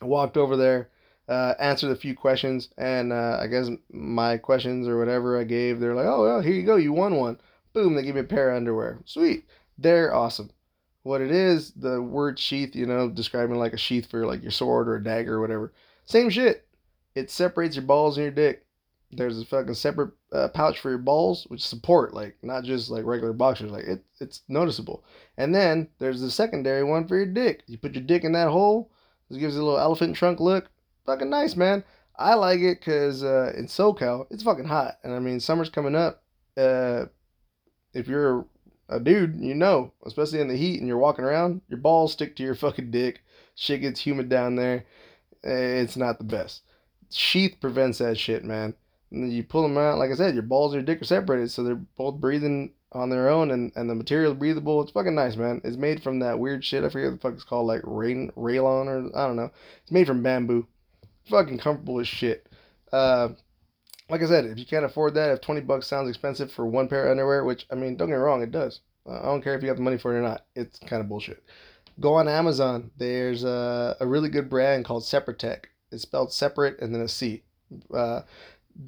I walked over there, uh, answered a few questions, and uh, I guess my questions or whatever I gave, they're like, oh well, here you go, you won one. Boom, they give me a pair of underwear. Sweet. They're awesome. What it is, the word sheath, you know, describing like a sheath for like your sword or a dagger or whatever. Same shit. It separates your balls and your dick. There's a fucking separate uh, pouch for your balls, which support, like, not just like regular boxers. Like, it, it's noticeable. And then there's the secondary one for your dick. You put your dick in that hole. It gives it a little elephant trunk look. Fucking nice, man. I like it because uh, in SoCal, it's fucking hot. And I mean, summer's coming up. Uh, if you're a dude, you know, especially in the heat and you're walking around, your balls stick to your fucking dick. Shit gets humid down there. It's not the best. Sheath prevents that shit, man. And you pull them out, like I said, your balls and your dick are separated, so they're both breathing on their own, and, and the material is breathable. It's fucking nice, man. It's made from that weird shit. I forget what the fuck it's called, like rain, rayon, or I don't know. It's made from bamboo. Fucking comfortable as shit. Uh, like I said, if you can't afford that, if twenty bucks sounds expensive for one pair of underwear, which, I mean, don't get me wrong, it does. Uh, I don't care if you got the money for it or not. It's kind of bullshit. Go on Amazon. There's a, a really good brand called Separatech. It's spelled separate and then a C. Uh,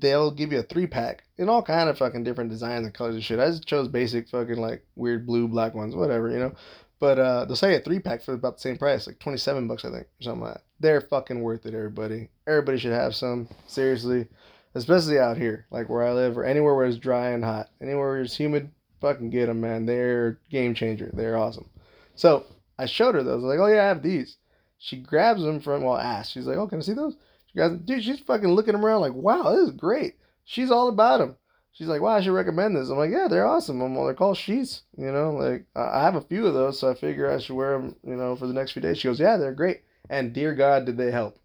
they'll give you a three-pack in all kind of fucking different designs and colors and shit. I just chose basic fucking, like, weird blue, black ones, whatever, you know. But uh, they'll sell you a three-pack for about the same price, like twenty-seven bucks, I think, or something like that. They're fucking worth it, everybody. Everybody should have some, seriously. Especially out here, like where I live, or anywhere where it's dry and hot. Anywhere where it's humid, fucking get them, man. They're game changer. They're awesome. So I showed her those. I was like, oh, yeah, I have these. She grabs them from, well, ass. She's like, oh, can I see those? She grabs them. Dude, she's fucking looking them around like, wow, this is great. She's all about them. She's like, wow, I should recommend this. I'm like, yeah, they're awesome. I'm like, they're called sheets. You know, like, I have a few of those, so I figure I should wear them, you know, for the next few days. She goes, yeah, they're great. And dear God, did they help.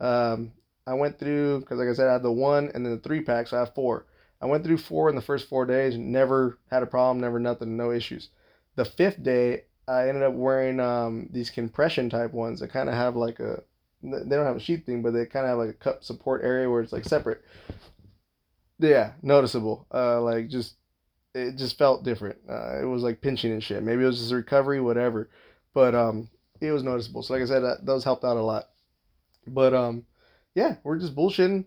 Um, I went through, because like I said, I had the one and then the three packs. So I have four. I went through four in the first four days. Never had a problem, never nothing, no issues. The fifth day, I ended up wearing um, these compression type ones that kind of have like a, they don't have a sheath thing, but they kind of have like a cup support area where it's like separate. Yeah, noticeable. Uh, like just, it just felt different. Uh, it was like pinching and shit. Maybe it was just recovery, whatever. But um, it was noticeable. So like I said, that, those helped out a lot. But um, yeah, we're just bullshitting.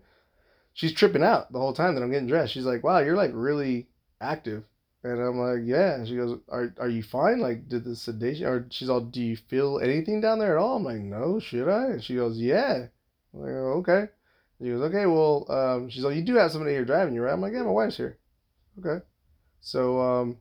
She's tripping out the whole time that I'm getting dressed. She's like, wow, you're like really active. And I'm like, yeah. And she goes, are are you fine? Like, did the sedation, or she's all, do you feel anything down there at all? I'm like, no, should I? And she goes, yeah. I'm like, okay. And she goes, okay, well, um, she's like, you do have somebody here driving you, right? I'm like, yeah, my wife's here. Okay. So um,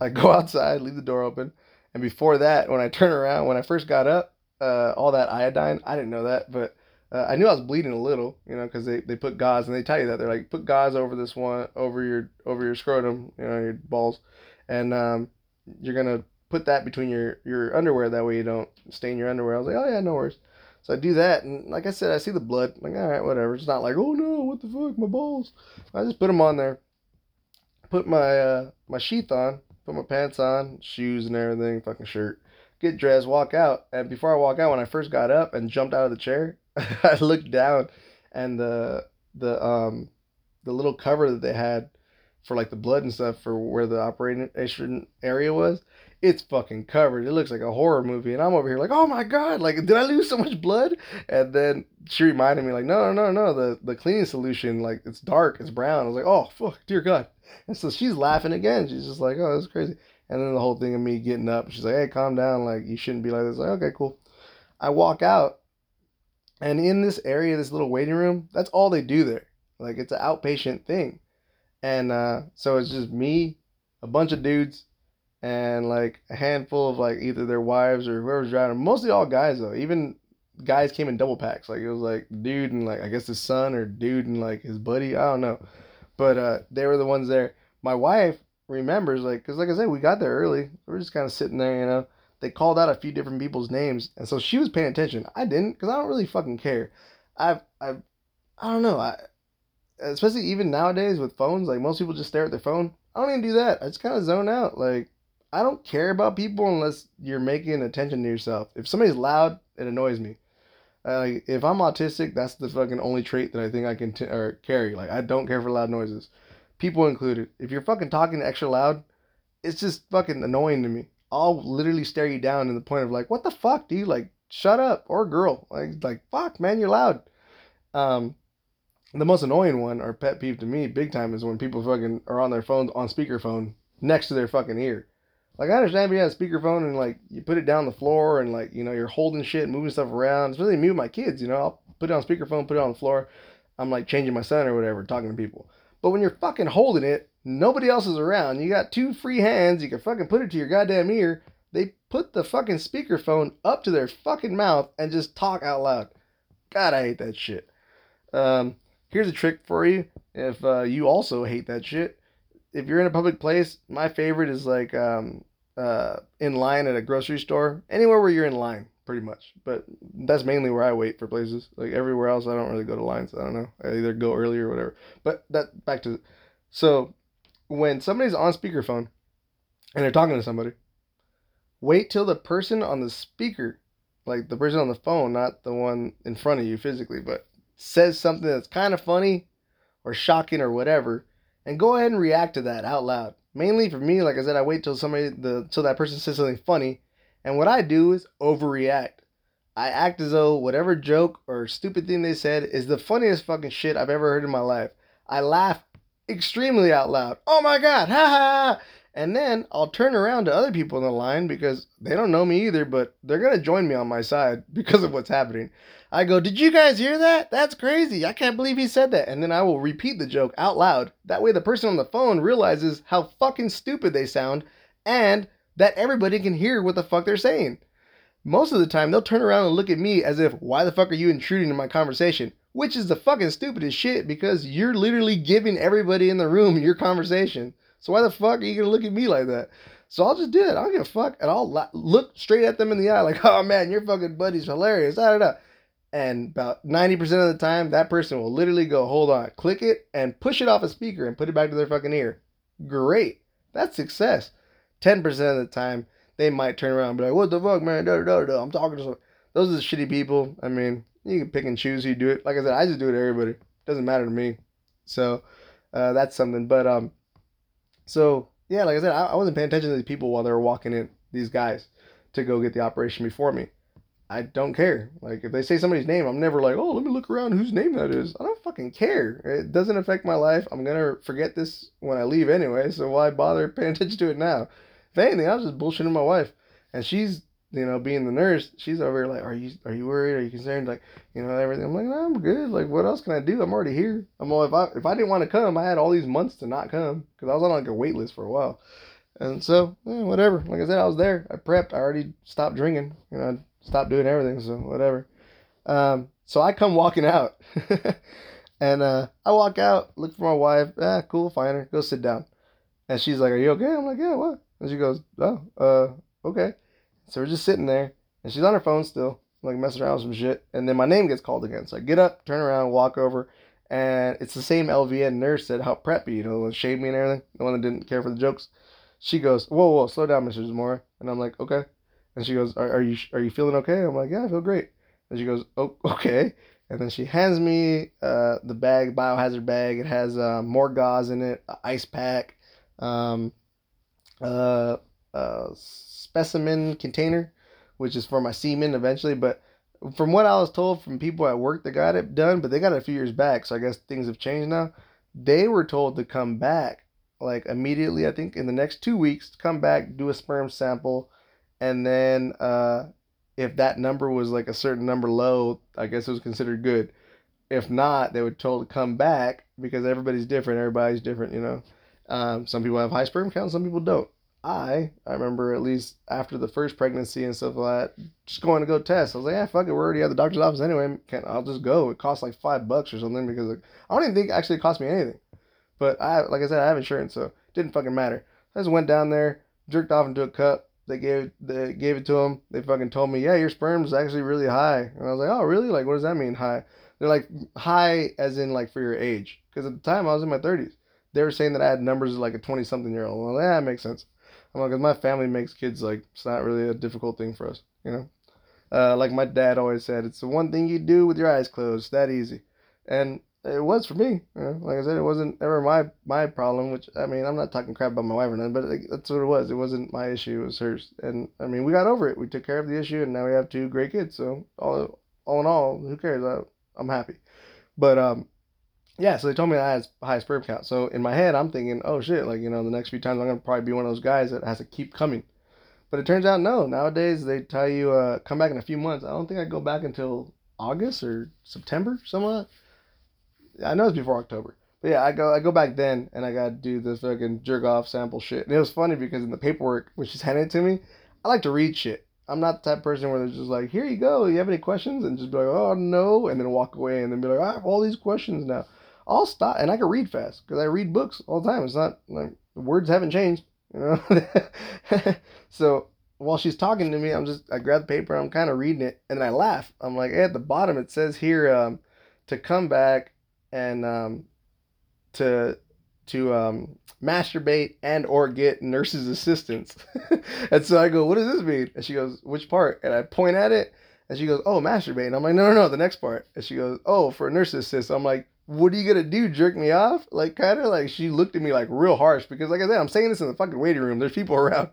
I go outside, leave the door open. And before that, when I turn around, when I first got up, uh, all that iodine, I didn't know that, but Uh, I knew I was bleeding a little, you know, because they, they put gauze, and they tell you that. They're like, put gauze over this one, over your over your scrotum, you know, your balls, and um, you're going to put that between your, your underwear. That way you don't stain your underwear. I was like, oh, yeah, no worries. So I do that, and like I said, I see the blood. I'm like, all right, whatever. It's not like, oh, no, what the fuck, my balls. I just put them on there, put my uh, my sheath on, put my pants on, shoes and everything, fucking shirt, get dressed, walk out. And before I walk out, when I first got up and jumped out of the chair, I looked down, and the the um the little cover that they had for like the blood and stuff for where the operation area was, it's fucking covered. It looks like a horror movie, and I'm over here like, oh my god, like did I lose so much blood? And then she reminded me like, no, no, no, the the cleaning solution, like it's dark, it's brown. I was like, oh fuck, dear god. And so she's laughing again. She's just like, oh, that's crazy. And then the whole thing of me getting up, she's like, hey, calm down, like you shouldn't be like this. Like, okay, cool. I walk out. And in this area, this little waiting room, that's all they do there. Like, it's an outpatient thing. And uh, so it's just me, a bunch of dudes, and, like, a handful of, like, either their wives or whoever's driving them. Mostly all guys, though. Even guys came in double packs. Like, it was, like, dude and, like, I guess his son or dude and, like, his buddy. I don't know. But uh, they were the ones there. My wife remembers, like, because, like I said, we got there early. We were just kind of sitting there, you know. They called out a few different people's names, and so she was paying attention. I didn't, because I don't really fucking care. I've, I've, I don't know, I, especially even nowadays with phones, like, most people just stare at their phone. I don't even do that. I just kind of zone out. Like, I don't care about people unless you're making attention to yourself. If somebody's loud, it annoys me. Uh, like, if I'm autistic, that's the fucking only trait that I think I can t- or carry. Like, I don't care for loud noises. People included. If you're fucking talking extra loud, it's just fucking annoying to me. I'll literally stare you down to the point of like, what the fuck, dude? Like, shut up. Or girl. Like, like fuck, man, you're loud. Um, the most annoying one, or pet peeve to me, big time, is when people fucking are on their phones, on speakerphone, next to their fucking ear. Like, I understand if you have a speakerphone and, like, you put it down the floor and, like, you know, you're holding shit, moving stuff around. Especially me with my kids, you know. I'll put it on speakerphone, put it on the floor. I'm, like, changing my son or whatever, talking to people. But when you're fucking holding it, nobody else is around. You got two free hands. You can fucking put it to your goddamn ear. They put the fucking speakerphone up to their fucking mouth and just talk out loud. God, I hate that shit. Um, here's a trick for you. If uh, you also hate that shit, if you're in a public place, my favorite is like um, uh, in line at a grocery store, anywhere where you're in line, pretty much. But that's mainly where I wait for places. Like everywhere else, I don't really go to lines. I don't know. I either go early or whatever. But that back to so when somebody's on speakerphone and they're talking to somebody, wait till the person on the speaker, like the person on the phone, not the one in front of you physically, but says something that's kind of funny or shocking or whatever, and go ahead and react to that out loud. Mainly for me, like I said, I wait till somebody, the till that person says something funny, and what I do is overreact. I act as though whatever joke or stupid thing they said is the funniest fucking shit I've ever heard in my life. I laugh extremely out loud. Oh my god, ha ha ha! And then I'll turn around to other people in the line because they don't know me either, but they're going to join me on my side because of what's happening. I go, did you guys hear that? That's crazy. I can't believe he said that. And then I will repeat the joke out loud. That way the person on the phone realizes how fucking stupid they sound and that everybody can hear what the fuck they're saying. Most of the time, they'll turn around and look at me as if, why the fuck are you intruding in my conversation? Which is the fucking stupidest shit because you're literally giving everybody in the room your conversation. So why the fuck are you going to look at me like that? So I'll just do it. I don't give a fuck. And I'll la- look straight at them in the eye like, oh, man, your fucking buddy's hilarious. Da, da, da. And about ninety percent of the time, that person will literally go, hold on, click it, and push it off a speaker and put it back to their fucking ear. Great. That's success. ten percent of the time, they might turn around and be like, what the fuck, man? Da, da, da, da. I'm talking to someone. Those are the shitty people. I mean, you can pick and choose who you do it. Like I said, I just do it to everybody. It doesn't matter to me. So uh, that's something. But, um. So, yeah, like I said, I, I wasn't paying attention to these people while they were walking in, these guys, to go get the operation before me. I don't care. Like, if they say somebody's name, I'm never like, oh, let me look around whose name that is. I don't fucking care. It doesn't affect my life. I'm going to forget this when I leave anyway, so why bother paying attention to it now? If anything, I was just bullshitting my wife. And she's, you know, being the nurse, she's over here like, are you are you worried? Are you concerned? Like, you know, everything. I'm like, no, I'm good. Like, what else can I do? I'm already here. I'm all, if I, if I didn't want to come, I had all these months to not come because I was on like a wait list for a while. And so, yeah, whatever. Like I said, I was there. I prepped. I already stopped drinking. You know, I stopped doing everything. So, whatever. Um, so I come walking out. and uh, I walk out, look for my wife. Ah, cool, find her. Go sit down. And she's like, are you okay? I'm like, yeah, what? And she goes, oh, uh, okay. So we're just sitting there, and she's on her phone still, like messing around with some shit, and then my name gets called again. So I get up, turn around, walk over, and it's the same L V N nurse that helped prep me, you know, the one that shaved me and everything, the one that didn't care for the jokes. She goes, whoa, whoa, slow down, Mister Zamora. And I'm like, okay. And she goes, are, are you are you feeling okay? I'm like, yeah, I feel great. And she goes, oh, okay. And then she hands me uh, the bag, biohazard bag. It has uh, more gauze in it, an ice pack, um, uh, uh, specimen container, which is for my semen eventually. But from what I was told from people at work that got it done, but they got it a few years back, so I guess things have changed now. They were told to come back like immediately, I think in the next two weeks, come back, do a sperm sample, and then uh if that number was like a certain number low, I guess it was considered good. If not, they were told to come back because everybody's different, everybody's different, you know. Um some people have high sperm count, some people don't. I, I remember at least after the first pregnancy and stuff like that, just going to go test. I was like, yeah, fuck it, we're already at the doctor's office anyway. Can't, I'll just go. It costs like five bucks or something because like, I don't even think it actually cost me anything. But I, like I said, I have insurance, so it didn't fucking matter. I just went down there, jerked off into a cup. They gave they gave it to them. They fucking told me, yeah, your sperm's actually really high. And I was like, oh, really? Like, what does that mean, high? They're like, high as in like for your age. Because at the time, I was in my thirties. They were saying that I had numbers like a twenty-something-year-old. I was like, yeah, that makes sense. I'm like, 'cause my family makes kids, like, it's not really a difficult thing for us, you know? Uh, like my dad always said, it's the one thing you do with your eyes closed, that easy. And it was for me, you know? Like I said, it wasn't ever my, my problem, which, I mean, I'm not talking crap about my wife or nothing, but like, that's what it was. It wasn't my issue, it was hers. And, I mean, we got over it. We took care of the issue, and now we have two great kids. So, all all in all, who cares? I, I'm happy. But, um... yeah, so they told me I had high sperm count. So in my head, I'm thinking, oh shit, like, you know, the next few times I'm going to probably be one of those guys that has to keep coming. But it turns out, no. Nowadays, they tell you, uh, come back in a few months. I don't think I go back until August or September, somewhere. I know it's before October. But yeah, I go I go back then, and I got to do this fucking jerk-off sample shit. And it was funny because in the paperwork, which is handed to me, I like to read shit. I'm not the type of person where they're just like, here you go, you have any questions? And just be like, oh, no, and then walk away, and then be like, I have all these questions now. I'll stop, and I can read fast, because I read books all the time. It's not, like, The words haven't changed, you know. So while she's talking to me, I'm just I grab the paper, I'm kind of reading it, and I laugh. I'm like, hey, at the bottom it says here um, to come back and um, to to um, masturbate and or get nurse's assistance. And so I go, what does this mean? And she goes, which part? And I point at it, and she goes, oh, masturbate. And I'm like, no, no, no, the next part. And she goes, oh, for a nurse's assist. I'm like, what are you gonna do, jerk me off? Like, kind of like, she looked at me like real harsh, because like I said, I'm saying this in the fucking waiting room, there's people around.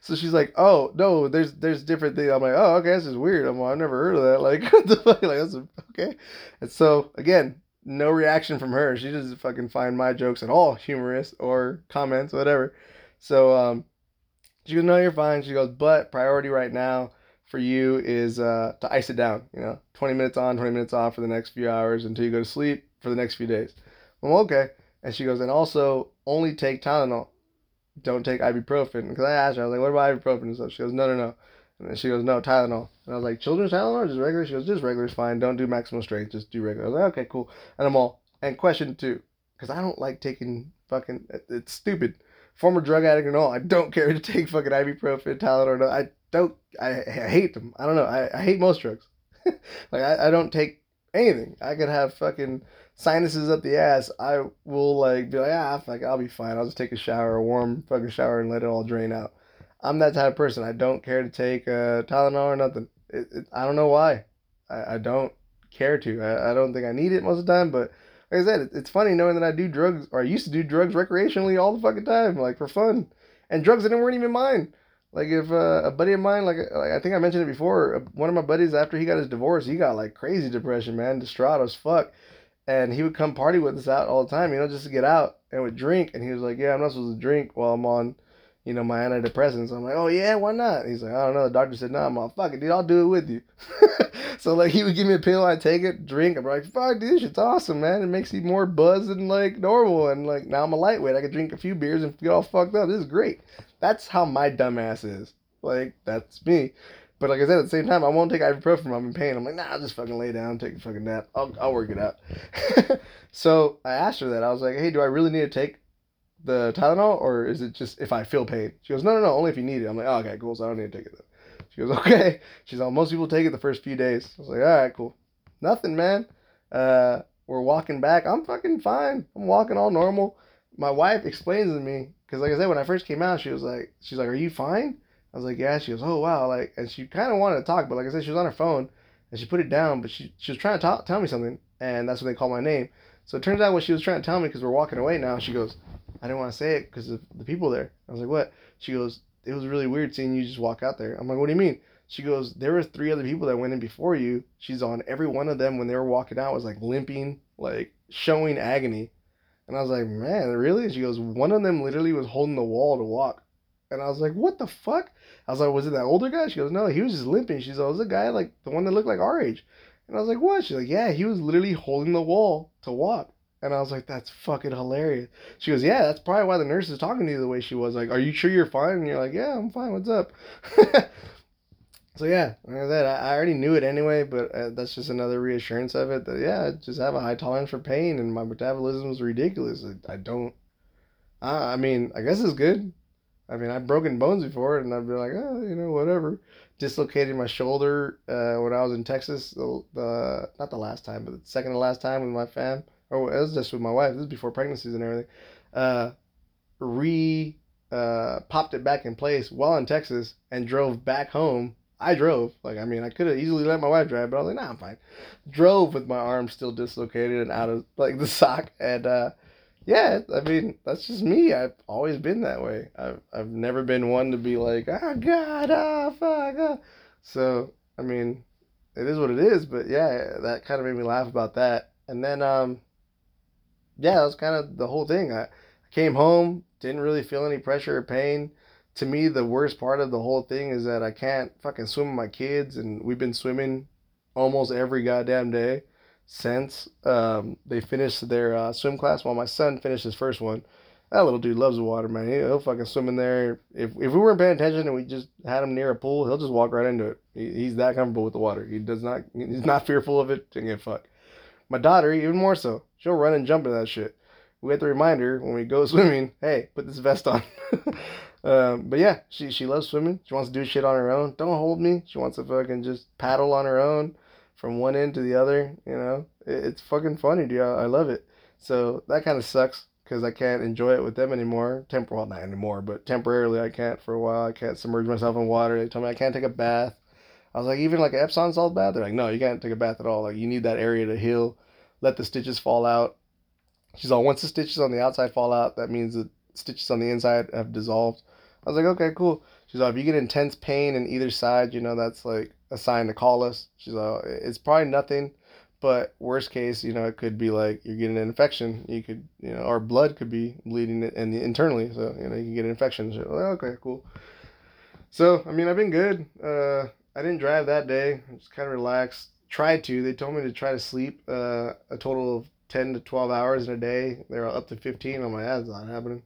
So she's like, oh no, there's there's different things. I'm like, oh, okay, this is weird. I'm like, I've never heard of that. Like, what the fuck? Like, that's a, okay. And so again, no reaction from her. She doesn't fucking find my jokes at all humorous or comments, whatever. So um she goes, no, you're fine. She goes, but priority right now for you is uh to ice it down, you know, twenty minutes on, twenty minutes off for the next few hours until you go to sleep for the next few days. Well, okay. And she goes, and also only take Tylenol. Don't take ibuprofen. Because I asked her, I was like, what about ibuprofen and stuff? She goes, no, no, no. And then she goes, no, Tylenol. And I was like, children's Tylenol or just regular? She goes, just regular is fine. Don't do maximum strength. Just do regular. I was like, okay, cool. And I'm all, and question two, because I don't like taking fucking, it's stupid. Former drug addict and all, I don't care to take fucking ibuprofen, Tylenol. No, I don't, I, I hate them. I don't know. I, I hate most drugs. Like, I, I don't take anything. I could have fucking sinuses up the ass, I will like be like, ah, like I'll be fine. I'll just take a shower, a warm fucking shower, and let it all drain out. I'm that type of person. I don't care to take uh, Tylenol or nothing. It, it, I don't know why. I, I don't care to. I, I don't think I need it most of the time. But like I said, it, it's funny knowing that I do drugs, or I used to do drugs recreationally all the fucking time, like for fun, and drugs that weren't even mine. Like if uh, a buddy of mine, like, like I think I mentioned it before, one of my buddies after he got his divorce, he got like crazy depression, man, distraught as fuck. And he would come party with us out all the time, you know, just to get out, and would drink. And he was like, yeah, I'm not supposed to drink while I'm on, you know, my antidepressants. I'm like, oh yeah, why not? He's like, I don't know. The doctor said, no, nah. I'm like, fuck it, dude, I'll do it with you. So like he would give me a pill, I'd take it, drink. I'm like, fuck, dude, this shit's awesome, man. It makes me more buzzed than like normal. And like now I'm a lightweight. I can drink a few beers and get all fucked up. This is great. That's how my dumbass is. Like, that's me. But like I said, at the same time, I won't take ibuprofen. I'm in pain. I'm like, nah, I'll just fucking lay down, take a fucking nap. I'll I'll work it out. So I asked her that. I was like, hey, do I really need to take the Tylenol, or is it just if I feel pain? She goes, no, no, no, only if you need it. I'm like, oh, okay, cool. So I don't need to take it then. She goes, okay. She's like, most people take it the first few days. I was like, all right, cool. Nothing, man. Uh, we're walking back. I'm fucking fine. I'm walking all normal. My wife explains to me, because like I said, when I first came out, she was like, she's like, are you fine? I was like, yeah. She goes, oh, wow. Like, and she kind of wanted to talk, but like I said, she was on her phone, and she put it down, but she, she was trying to talk, tell me something, and that's when they called my name. So it turns out what she was trying to tell me, because we're walking away now, she goes, I didn't want to say it because of the people there. I was like, what? She goes, it was really weird seeing you just walk out there. I'm like, what do you mean? She goes, there were three other people that went in before you. She's on every one of them when they were walking out was like limping, like showing agony. And I was like, man, really? And she goes, one of them literally was holding the wall to walk. And I was like, what the fuck? I was like, was it that older guy? She goes, no, he was just limping. She's like, was the guy like the one that looked like our age? And I was like, what? She's like, yeah, he was literally holding the wall to walk. And I was like, that's fucking hilarious. She goes, yeah, that's probably why the nurse is talking to you the way she was. Like, are you sure you're fine? And you're like, yeah, I'm fine. What's up? So yeah, like I said, I already knew it anyway, but uh, that's just another reassurance of it. That yeah, I just have a high tolerance for pain, and my metabolism is ridiculous. I, I don't. I, I mean, I guess it's good. I mean, I've broken bones before, and I've been like, oh, you know, whatever. Dislocated my shoulder uh, when I was in Texas. The, the not the last time, but the second to last time with my fam. Or it was just with my wife. This is before pregnancies and everything. Uh, re uh, popped it back in place while in Texas and drove back home. I drove. Like, I mean, I could have easily let my wife drive, but I was like, nah, I'm fine. Drove with my arm still dislocated and out of, like, the sock. And, uh, yeah, I mean, that's just me. I've always been that way. I've, I've never been one to be like, oh, God, oh, fuck, oh. So, I mean, it is what it is. But, yeah, that kind of made me laugh about that. And then, um, yeah, that was kind of the whole thing. I, I came home, didn't really feel any pressure or pain. To me, the worst part of the whole thing is that I can't fucking swim with my kids, and we've been swimming almost every goddamn day since um, they finished their uh, swim class. While my son finished his first one, that little dude loves the water, man. He'll fucking swim in there. If if we weren't paying attention and we just had him near a pool, he'll just walk right into it. He, he's that comfortable with the water. He does not. He's not fearful of it. Didn't give a fuck. My daughter, even more so. She'll run and jump in that shit. we have the reminder when we go swimming, hey, put this vest on. um, but yeah, she, she loves swimming. She wants to do shit on her own. Don't hold me. She wants to fucking just paddle on her own from one end to the other, you know. It, it's fucking funny, dude. I, I love it. So that kind of sucks because I can't enjoy it with them anymore. Tempor- well, not anymore, but temporarily I can't for a while. I can't submerge myself in water. They told me I can't take a bath. I was like, even like an Epsom salt bath? They're like, no, you can't take a bath at all. Like, you need that area to heal. Let the stitches fall out. She's all, once the stitches on the outside fall out, that means the stitches on the inside have dissolved. I was like, okay, cool. She's all, if you get intense pain in either side, you know, that's like a sign to call us. She's all, it's probably nothing. But worst case, you know, it could be like you're getting an infection. You could, you know, or blood could be bleeding in the, internally. So, you know, you can get an infection. So, like, okay, cool. So, I mean, I've been good. Uh, I didn't drive that day. I just kind of relaxed. Tried to. They told me to try to sleep uh, a total of ten to twelve hours in a day. They were up to fifteen. I'm like, that's not happening.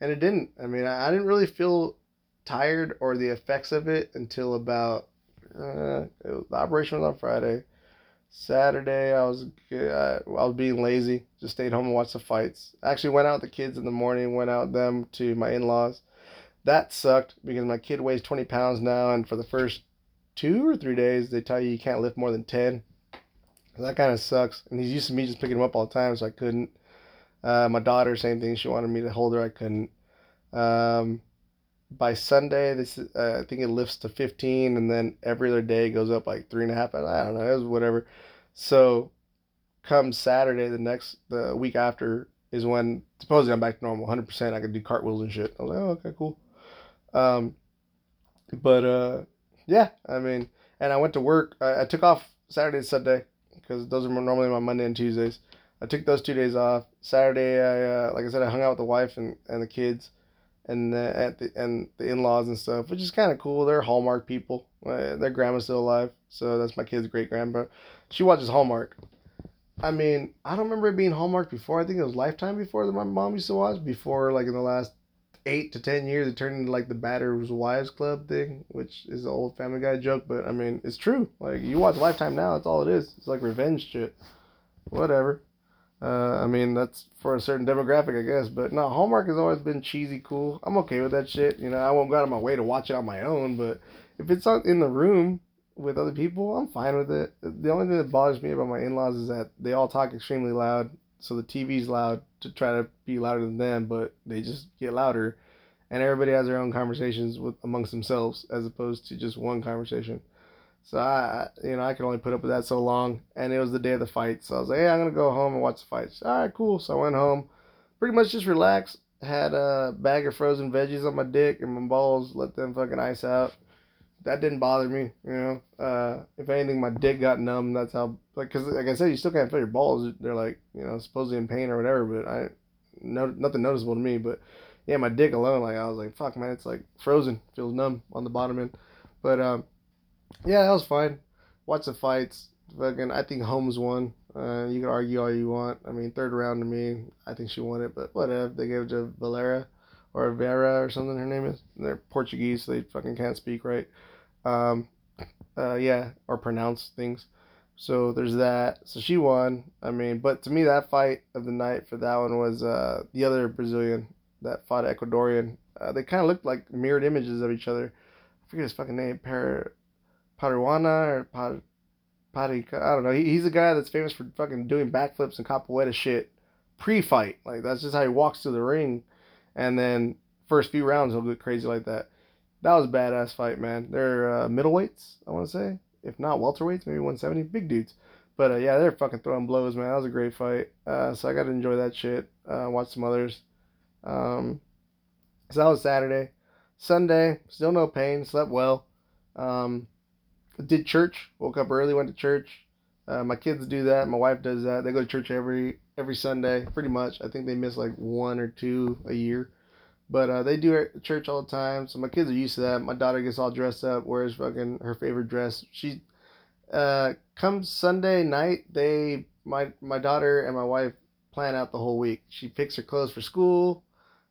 And it didn't. I mean, I didn't really feel tired or the effects of it until about, uh, it was, the operation was on Friday. Saturday, I was I was being lazy. Just stayed home and watched the fights. Actually went out with the kids in the morning, went out with them to my in-laws. That sucked because my kid weighs twenty pounds now, and for the first two or three days, they tell you you can't lift more than ten. That kind of sucks. And he's used to me just picking him up all the time, so I couldn't. Uh, my daughter, same thing. She wanted me to hold her. I couldn't. Um, by Sunday, this uh, I think it lifts to fifteen, and then every other day goes up like three and a half. I don't know. It was whatever. So come Saturday, the next the week after is when supposedly I'm back to normal, one hundred percent. I could do cartwheels and shit. I was like, oh, okay, cool. Um, but uh, yeah, I mean, and I went to work. I, I took off Saturday and Sunday because those are normally my Monday and Tuesdays. I took those two days off. Saturday, I uh, like I said, I hung out with the wife and, and the kids and the, at the and the in-laws and stuff, which is kind of cool. They're Hallmark people. Uh, their grandma's still alive, so that's my kid's great-grandma. She watches Hallmark. I mean, I don't remember it being Hallmark before. I think it was Lifetime before that my mom used to watch. Before, like, in the last eight to ten years, it turned into, like, the Batter's Wives Club thing, which is an old Family Guy joke, but, I mean, it's true. Like, you watch Lifetime now, that's all it is. It's like revenge shit. Whatever. Uh, I mean, that's for a certain demographic, I guess, but no, Hallmark has always been cheesy cool. I'm okay with that shit. You know, I won't go out of my way to watch it on my own, but if it's in the room with other people, I'm fine with it. The only thing that bothers me about my in-laws is that they all talk extremely loud, so the T V's loud to try to be louder than them, but they just get louder, and everybody has their own conversations with amongst themselves as opposed to just one conversation. So I, you know, I could only put up with that so long, and it was the day of the fight, so I was like, hey, I'm gonna go home and watch the fights. All right, cool. So I went home, pretty much just relaxed, had a bag of frozen veggies on my dick and my balls, let them fucking ice out. That didn't bother me, you know. Uh, if anything, my dick got numb. That's how, like, because like I said, you still can't feel your balls. They're like, you know, supposedly in pain or whatever. But I, no, nothing noticeable to me. But yeah, my dick alone, like I was like, fuck, man, it's like frozen, feels numb on the bottom end. But um, yeah, that was fine. Watch the fights. Fucking, I think Holmes won. Uh, you can argue all you want. I mean, third round to me, I think she won it. But whatever, they gave it to Valera or Vera or something. Her name is. They're Portuguese, so they fucking can't speak right. Um, uh, yeah, or pronounce things. So there's that. So she won. I mean, but to me, that fight of the night for that one was, uh, the other Brazilian that fought Ecuadorian. Uh, they kind of looked like mirrored images of each other. I forget his fucking name. Par- Paruana or Par- Parica. I don't know. He, he's a guy that's famous for fucking doing backflips and capoeira shit pre-fight. Like, that's just how he walks to the ring. And then first few rounds, he'll get crazy like that. That was a badass fight, man. They're uh, middleweights, I want to say. If not welterweights, maybe one seventy. Big dudes. But, uh, yeah, they're fucking throwing blows, man. That was a great fight. Uh, so I got to enjoy that shit. Uh, watch some others. Um, so that was Saturday. Sunday, still no pain. Slept well. Um, did church. Woke up early, went to church. Uh, my kids do that. My wife does that. They go to church every every Sunday, pretty much. I think they miss, like, one or two a year. But uh, they do church all the time, so my kids are used to that. My daughter gets all dressed up, wears fucking her favorite dress. She, uh, come Sunday night, they my my daughter and my wife plan out the whole week. She picks her clothes for school.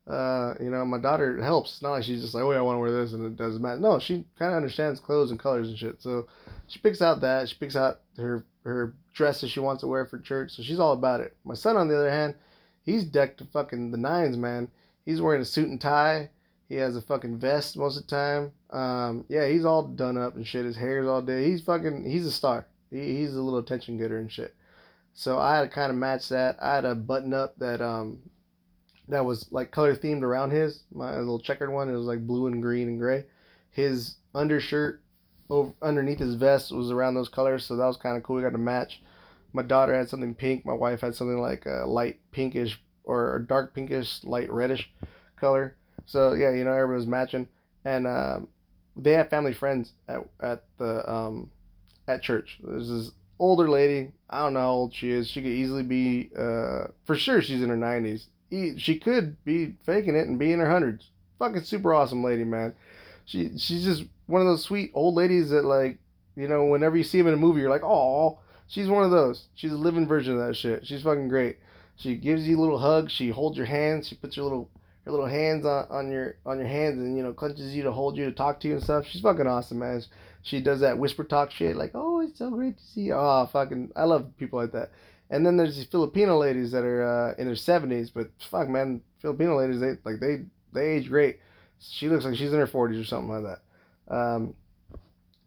Uh, you know, my daughter helps. It's not like she's just like, oh, yeah, I want to wear this, and it doesn't matter. No, she kind of understands clothes and colors and shit. So she picks out that. She picks out her her dress that she wants to wear for church. So she's all about it. My son, on the other hand, He's decked to fucking the nines, man. He's wearing a suit and tie. He has a fucking vest most of the time. Um, yeah, he's all done up and shit. His hair's all dead. He's fucking, he's a star. He, he's a little attention getter and shit. So I had to kind of match that. I had a button up that um, that was like color themed around his. My little checkered one. It was like blue and green and gray. His undershirt over, underneath his vest was around those colors. So that was kind of cool. We got to match. My daughter had something pink. My wife had something like a light pinkish or dark pinkish, light reddish color. So yeah, you know, everybody was matching. And um, they had family friends at at the um, at church. There's this older lady. I don't know how old she is. She could easily be, uh, for sure, she's in her nineties. She could be faking it and be in her hundreds. Fucking super awesome lady, man. She she's just one of those sweet old ladies that, like, you know, whenever you see them in a movie, you're like, oh, she's one of those. She's a living version of that shit. She's fucking great. She gives you little hugs. She holds your hands. She puts your little her little hands on, on your on your hands and, you know, clenches you to hold you to talk to you and stuff. She's fucking awesome, man. She does that whisper talk shit like, oh, it's so great to see you. Oh, fucking, I love people like that. And then there's these Filipino ladies that are uh, in their seventies, but fuck, man, Filipino ladies, they like they they age great. She looks like she's in her forties or something like that. Um,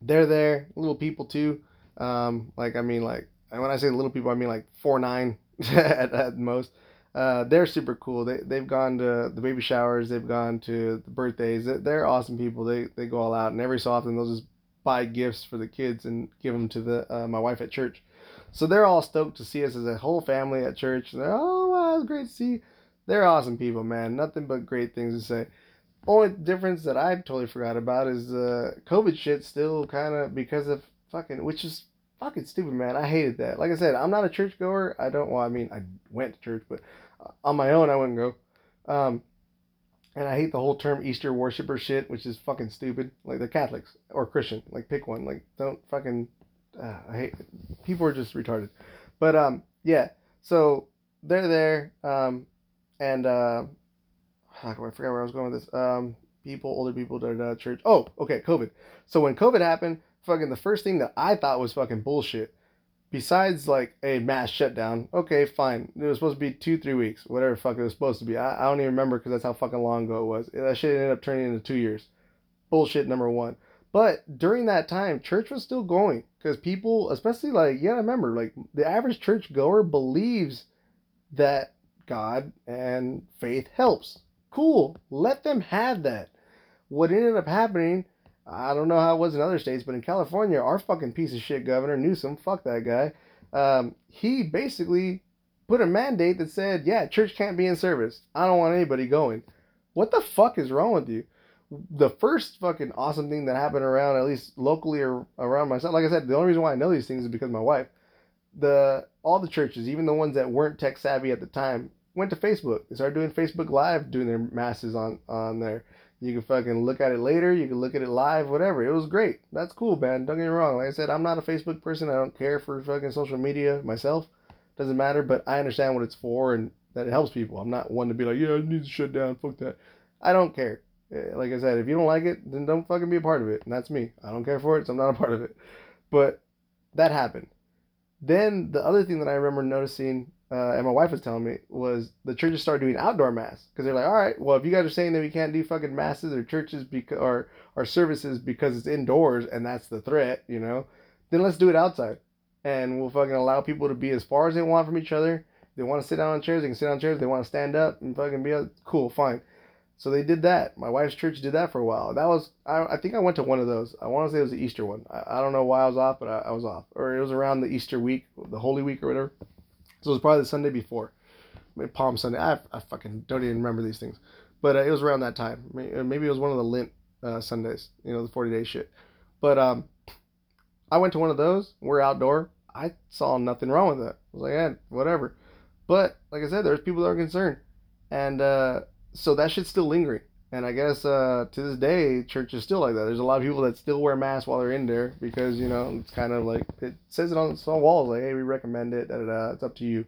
they're there, little people too. Um, like I mean, like and when I say little people, I mean like four nine at, at most. Uh, they're super cool. They they've gone to the baby showers. They've gone to the birthdays. They're awesome people. They they go all out, and every so often they'll just buy gifts for the kids and give them to the uh, my wife at church. So they're all stoked to see us as a whole family at church. And they're, oh, wow, it's great to see you. They're awesome people, man. Nothing but great things to say. Only difference that I totally forgot about is uh, COVID shit still kind of because of fucking, which is fucking stupid, man. I hated that. Like I said, I'm not a churchgoer. I don't, well, I mean, I went to church, but on my own, I wouldn't go. Um, and I hate the whole term Easter worshiper shit, which is fucking stupid. Like, they're Catholics or Christian. Like, pick one. Like, don't fucking... Uh, I hate it. People are just retarded, but um yeah, so they're there um and uh I forgot where I was going with this. Um people, older people that are at church. Oh, okay, COVID. So when COVID happened, fucking the first thing that I thought was fucking bullshit, besides like a mass shutdown, okay, fine, it was supposed to be two three weeks, whatever fuck it was supposed to be. I, I don't even remember because that's how fucking long ago it was. That shit ended up turning into two years. Bullshit number one. But during that time, church was still going because people, especially like, yeah, I remember like the average church goer believes that God and faith helps. Cool. Let them have that. What ended up happening, I don't know how it was in other states, but in California, our fucking piece of shit governor, Newsom, fuck that guy. Um, he basically put a mandate that said, yeah, church can't be in service. I don't want anybody going. What the fuck is wrong with you? The first fucking awesome thing that happened around, at least locally or around myself, like I said, the only reason why I know these things is because my wife, the all the churches, even the ones that weren't tech savvy at the time, went to Facebook. They started doing Facebook Live, doing their masses on, on there. You can fucking look at it later. You can look at it live, whatever. It was great. That's cool, man. Don't get me wrong. Like I said, I'm not a Facebook person. I don't care for fucking social media myself. Doesn't matter, but I understand what it's for and that it helps people. I'm not one to be like, yeah, I need to shut down. Fuck that. I don't care. Like I said, if you don't like it, then don't fucking be a part of it. And that's me. I don't care for it, so I'm not a part of it. But that happened. Then the other thing that I remember noticing, uh, and my wife was telling me, was the churches started doing outdoor mass. Because they're like, all right, well, if you guys are saying that we can't do fucking masses or churches beca- or, or services because it's indoors and that's the threat, you know, then let's do it outside. And we'll fucking allow people to be as far as they want from each other. If they want to sit down on chairs, they can sit on chairs. If they want to stand up and fucking be cool, fine. So they did that. My wife's church did that for a while. That was, I, I think I went to one of those. I want to say it was the Easter one. I, I don't know why I was off, but I, I was off. Or it was around the Easter week, the Holy Week or whatever. So it was probably the Sunday before. Maybe Palm Sunday. I, I fucking don't even remember these things. But uh, it was around that time. Maybe it was one of the Lent uh, Sundays, you know, the forty-day shit. But um, I went to one of those. We're outdoor. I saw nothing wrong with that. I was like, yeah, whatever. But like I said, there's people that are concerned. And, uh... so that shit's still lingering. And I guess uh, to this day, church is still like that. There's a lot of people that still wear masks while they're in there because, you know, it's kind of like, it says it on, it's on walls, like, hey, we recommend it, da da da, it's up to you.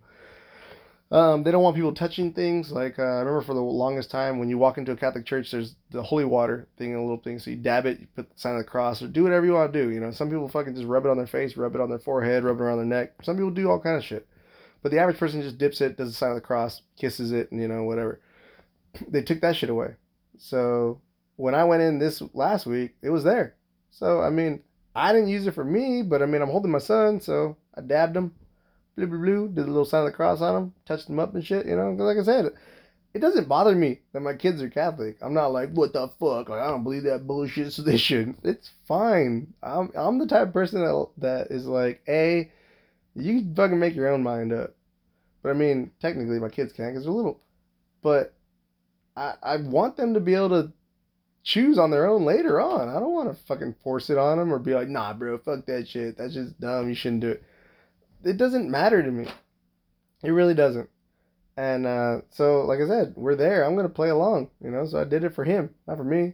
Um, they don't want people touching things. Like, uh, I remember for the longest time, when you walk into a Catholic church, there's the holy water thing and a little thing. So you dab it, you put the sign of the cross, or do whatever you want to do. You know, some people fucking just rub it on their face, rub it on their forehead, rub it around their neck. Some people do all kind of shit. But the average person just dips it, does the sign of the cross, kisses it, and, you know, whatever. They took that shit away. So when I went in this last week, it was there. So, I mean, I didn't use it for me, but, I mean, I'm holding my son, so I dabbed him. Blue, blue, blue, did a little sign of the cross on him, touched him up and shit, you know, like I said, it doesn't bother me that my kids are Catholic. I'm not like, what the fuck, like, I don't believe that bullshit, so they shouldn't. It's fine. I'm I'm the type of person that that is like, A, you can fucking make your own mind up. But, I mean, technically my kids can't because they're little. But I, I want them to be able to choose on their own later on. I don't want to fucking force it on them or be like, nah, bro, fuck that shit. That's just dumb. You shouldn't do it. It doesn't matter to me. It really doesn't. And uh, so, like I said, we're there. I'm going to play along, you know? So I did it for him, not for me.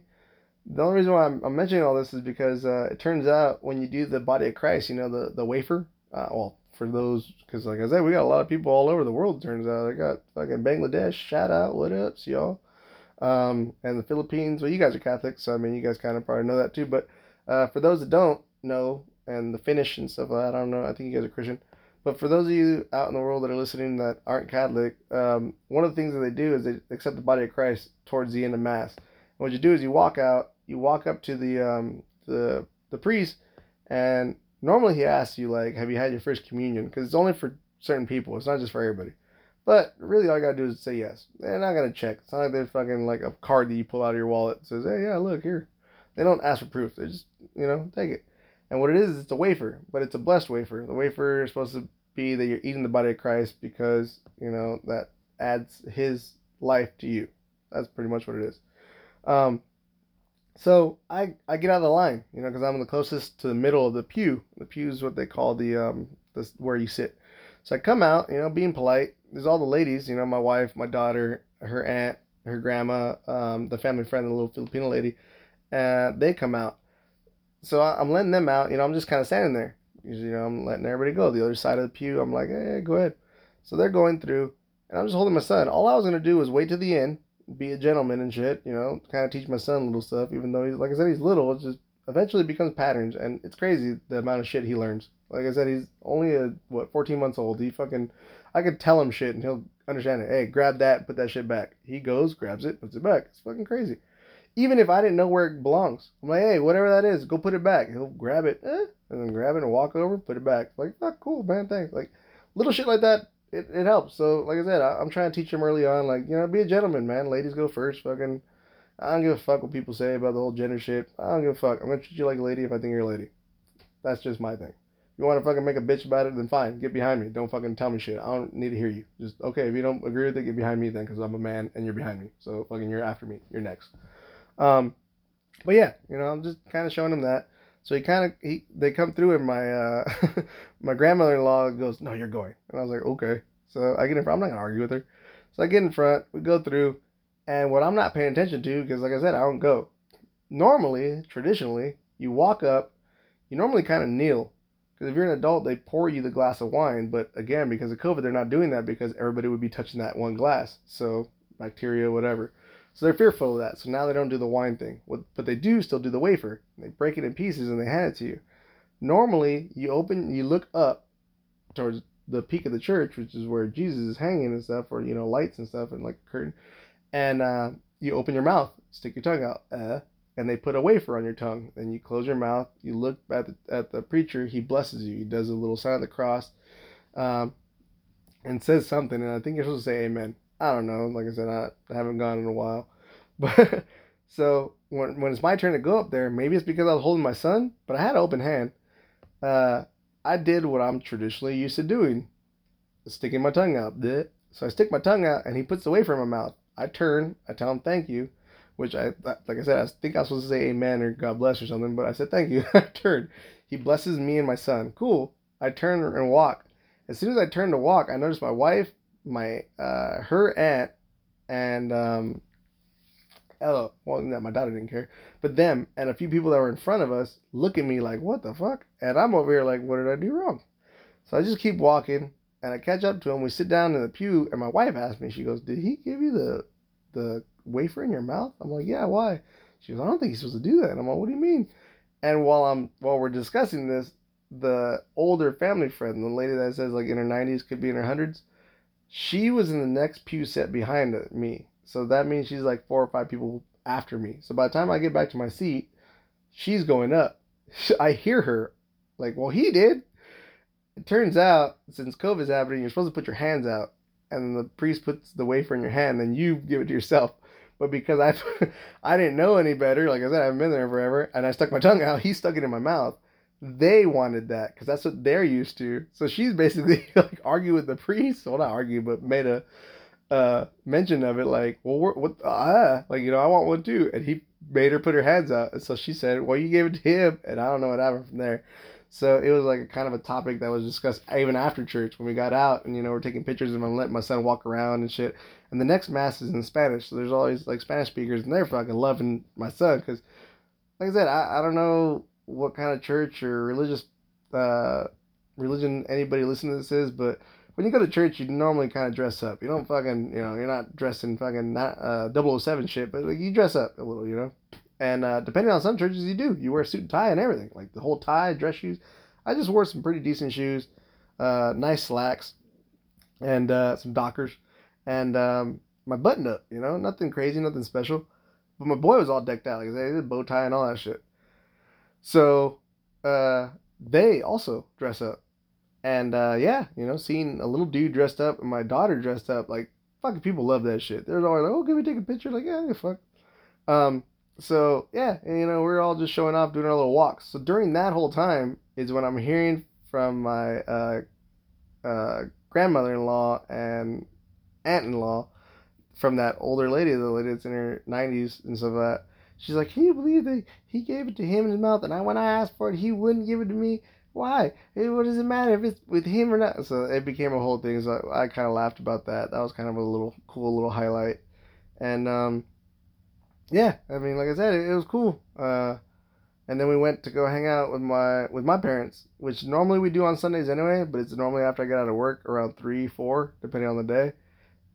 The only reason why I'm, I'm mentioning all this is because uh, it turns out when you do the body of Christ, you know, the, the wafer, uh, well, for those, because like I said, we got a lot of people all over the world, it turns out. I got fucking Bangladesh, shout out, what up, y'all? Um, and the Philippines, well, you guys are Catholic, so I mean, you guys kind of probably know that too. But uh, for those that don't know, and the Finnish and stuff like that, I don't know, I think you guys are Christian. But for those of you out in the world that are listening that aren't Catholic, um, one of the things that they do is they accept the body of Christ towards the end of Mass. And what you do is you walk out, you walk up to the um, the the priest, and normally he asks you, like, have you had your first communion? Because it's only for certain people. It's not just for everybody. But really all you got to do is say yes. They're not going to check. It's not like they're fucking like a card that you pull out of your wallet and says, hey, yeah, look, here. They don't ask for proof. They just, you know, take it. And what it is, it's a wafer, but it's a blessed wafer. The wafer is supposed to be that you're eating the body of Christ because, you know, that adds his life to you. That's pretty much what it is. Um, so I, I get out of the line, you know, because I'm the closest to the middle of the pew. The pew is what they call the, um, the where you sit. So I come out, you know, being polite. There's all the ladies, you know, my wife, my daughter, her aunt, her grandma, um, the family friend, the little Filipino lady. Uh, they come out. So I'm letting them out, you know, I'm just kind of standing there. You know, I'm letting everybody go. The other side of the pew, I'm like, hey, go ahead. So they're going through, and I'm just holding my son. All I was going to do was wait to the end, be a gentleman and shit, you know, kind of teach my son little stuff, even though he's, like I said, he's little. It just eventually becomes patterns, and it's crazy the amount of shit he learns. Like I said, he's only, a, what, fourteen months old. He fucking, I could tell him shit, and he'll understand it. Hey, grab that, put that shit back. He goes, grabs it, puts it back. It's fucking crazy. Even if I didn't know where it belongs, I'm like, hey, whatever that is, go put it back. He'll grab it, eh, and then grab it and walk over, put it back. Like, oh, cool, man, thanks. Like, little shit like that, it, it helps. So, like I said, I, I'm trying to teach him early on, like, you know, be a gentleman, man. Ladies go first, fucking. I don't give a fuck what people say about the whole gender shit. I don't give a fuck. I'm going to treat you like a lady if I think you're a lady. That's just my thing. If you want to fucking make a bitch about it, then fine. Get behind me. Don't fucking tell me shit. I don't need to hear you. Just, okay, if you don't agree with it, get behind me then, because I'm a man and you're behind me. So, fucking, you're after me. You're next. Um, but yeah, you know, I'm just kind of showing him that. So he kind of, he, they come through and my, uh, my grandmother-in-law goes, no, you're going. And I was like, okay. So I get in front, I'm not gonna argue with her. So I get in front, we go through, and what I'm not paying attention to, because like I said, I don't go. Normally, traditionally, you walk up, you normally kind of kneel. Because if you're an adult, they pour you the glass of wine. But again, because of COVID, they're not doing that because everybody would be touching that one glass. So bacteria, whatever. So they're fearful of that. So now they don't do the wine thing. But they do still do the wafer. They break it in pieces and they hand it to you. Normally, you open, you look up towards the peak of the church, which is where Jesus is hanging and stuff, or, you know, lights and stuff, and like a curtain. And uh, you open your mouth, stick your tongue out, uh, and they put a wafer on your tongue. Then you close your mouth, you look at the, at the preacher, he blesses you. He does a little sign of the cross um, and says something. And I think you're supposed to say amen. I don't know. Like I said, I, I haven't gone in a while. But so when when it's my turn to go up there, maybe it's because I was holding my son, but I had an open hand. Uh, I did what I'm traditionally used to doing, sticking my tongue out. So I stick my tongue out, and he puts the wafer in my mouth. I turn, I tell him thank you, which I like I said, I think I was supposed to say amen or God bless or something, but I said thank you. I turned. He blesses me and my son. Cool. I turn and walk. As soon as I turn to walk, I notice my wife, my uh her aunt, and um oh well no, my daughter didn't care, but them and a few people that were in front of us look at me like, what the fuck? And I'm over here like, what did I do wrong? So I just keep walking and I catch up to him. We sit down in the pew and my wife asked me, she goes, did he give you the the wafer in your mouth? I'm like, yeah, why? She goes, I don't think he's supposed to do that. And I'm like, what do you mean? And while I'm while we're discussing this, the older family friend, the lady that says like in her nineties, could be in her hundreds, she was in the next pew set behind me. So that means she's like four or five people after me. So by the time I get back to my seat, she's going up. I hear her like, well, he did. It turns out, since COVID's happening, you're supposed to put your hands out, and the priest puts the wafer in your hand, and you give it to yourself. But because I, I didn't know any better, like I said, I haven't been there forever, and I stuck my tongue out, he stuck it in my mouth. They wanted that, because that's what they're used to. So she's basically, like, argued with the priest, well, not argue, but made a uh, mention of it, like, well, we're, what, ah, like, you know, I want one too. And he made her put her hands out, and so she said, well, you gave it to him, and I don't know what happened from there. So it was like a kind of a topic that was discussed even after church when we got out, and, you know, we're taking pictures and I'm letting my son walk around and shit. And the next mass is in Spanish. So there's always like Spanish speakers, and they're fucking loving my son. Because like I said, I, I don't know what kind of church or religious uh, religion anybody listening to this is, but when you go to church, you normally kind of dress up. You don't fucking, you know, you're not dressed in fucking not, uh, double oh seven shit, but like you dress up a little, you know. And uh, depending on some churches, you do. You wear a suit and tie and everything. Like the whole tie, dress shoes. I just wore some pretty decent shoes, uh, nice slacks, and uh, some Dockers. And um, my button up, you know, nothing crazy, nothing special. But my boy was all decked out. Like I said, he did a bow tie and all that shit. So uh, they also dress up. And uh, yeah, you know, seeing a little dude dressed up and my daughter dressed up, like, fucking people love that shit. They're always like, oh, can we take a picture? Like, yeah, fuck. Um... So, yeah, and, you know, we're all just showing off, doing our little walks. So during that whole time is when I'm hearing from my uh, uh, grandmother-in-law and aunt-in-law from that older lady, the lady that's in her nineties and stuff like that. She's like, can you believe that he gave it to him in his mouth? And I, when I asked for it, he wouldn't give it to me. Why? What does it matter if it's with him or not? So it became a whole thing. So I, I kind of laughed about that. That was kind of a little cool little highlight. And, um... yeah, I mean, like I said, it, it was cool. Uh, and then we went to go hang out with my with my parents, which normally we do on Sundays anyway, but it's normally after I get out of work, around three, four, depending on the day.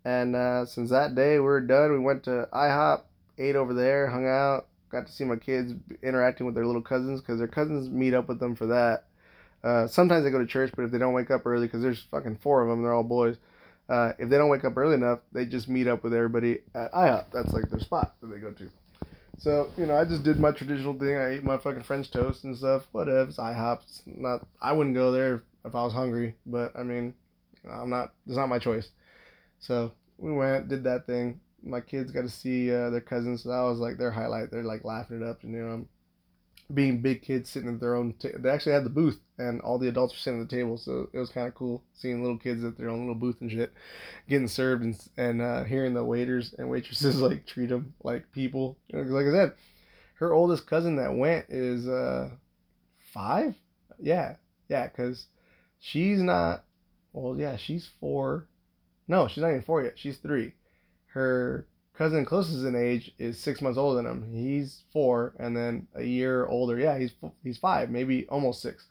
And uh, since that day we were done, we went to IHOP, ate over there, hung out, got to see my kids interacting with their little cousins, because their cousins meet up with them for that. Uh, sometimes they go to church, but if they don't wake up early, because there's fucking four of them, they're all boys. Uh, if they don't wake up early enough, they just meet up with everybody at IHOP. That's like their spot that they go to. So, you know, I just did my traditional thing. I ate my fucking French toast and stuff. Whatever. It's IHOP. It's not, I wouldn't go there if I was hungry, but I mean, I'm not, it's not my choice. So we went, did that thing. My kids got to see uh, their cousins. So that was like their highlight. They're like laughing it up and, you know, being big kids sitting at their own table. They actually had the booth, and all the adults were sitting at the table, so it was kind of cool seeing little kids at their own little booth and shit, getting served, and and uh, hearing the waiters and waitresses, like, treat them like people. You know, like I said, her oldest cousin that went is uh, five? Yeah, yeah, because she's not, well, yeah, she's four. No, she's not even four yet. She's three. Her cousin closest in age is six months older than him. He's four, and then a year older. Yeah, he's he's five, maybe almost six.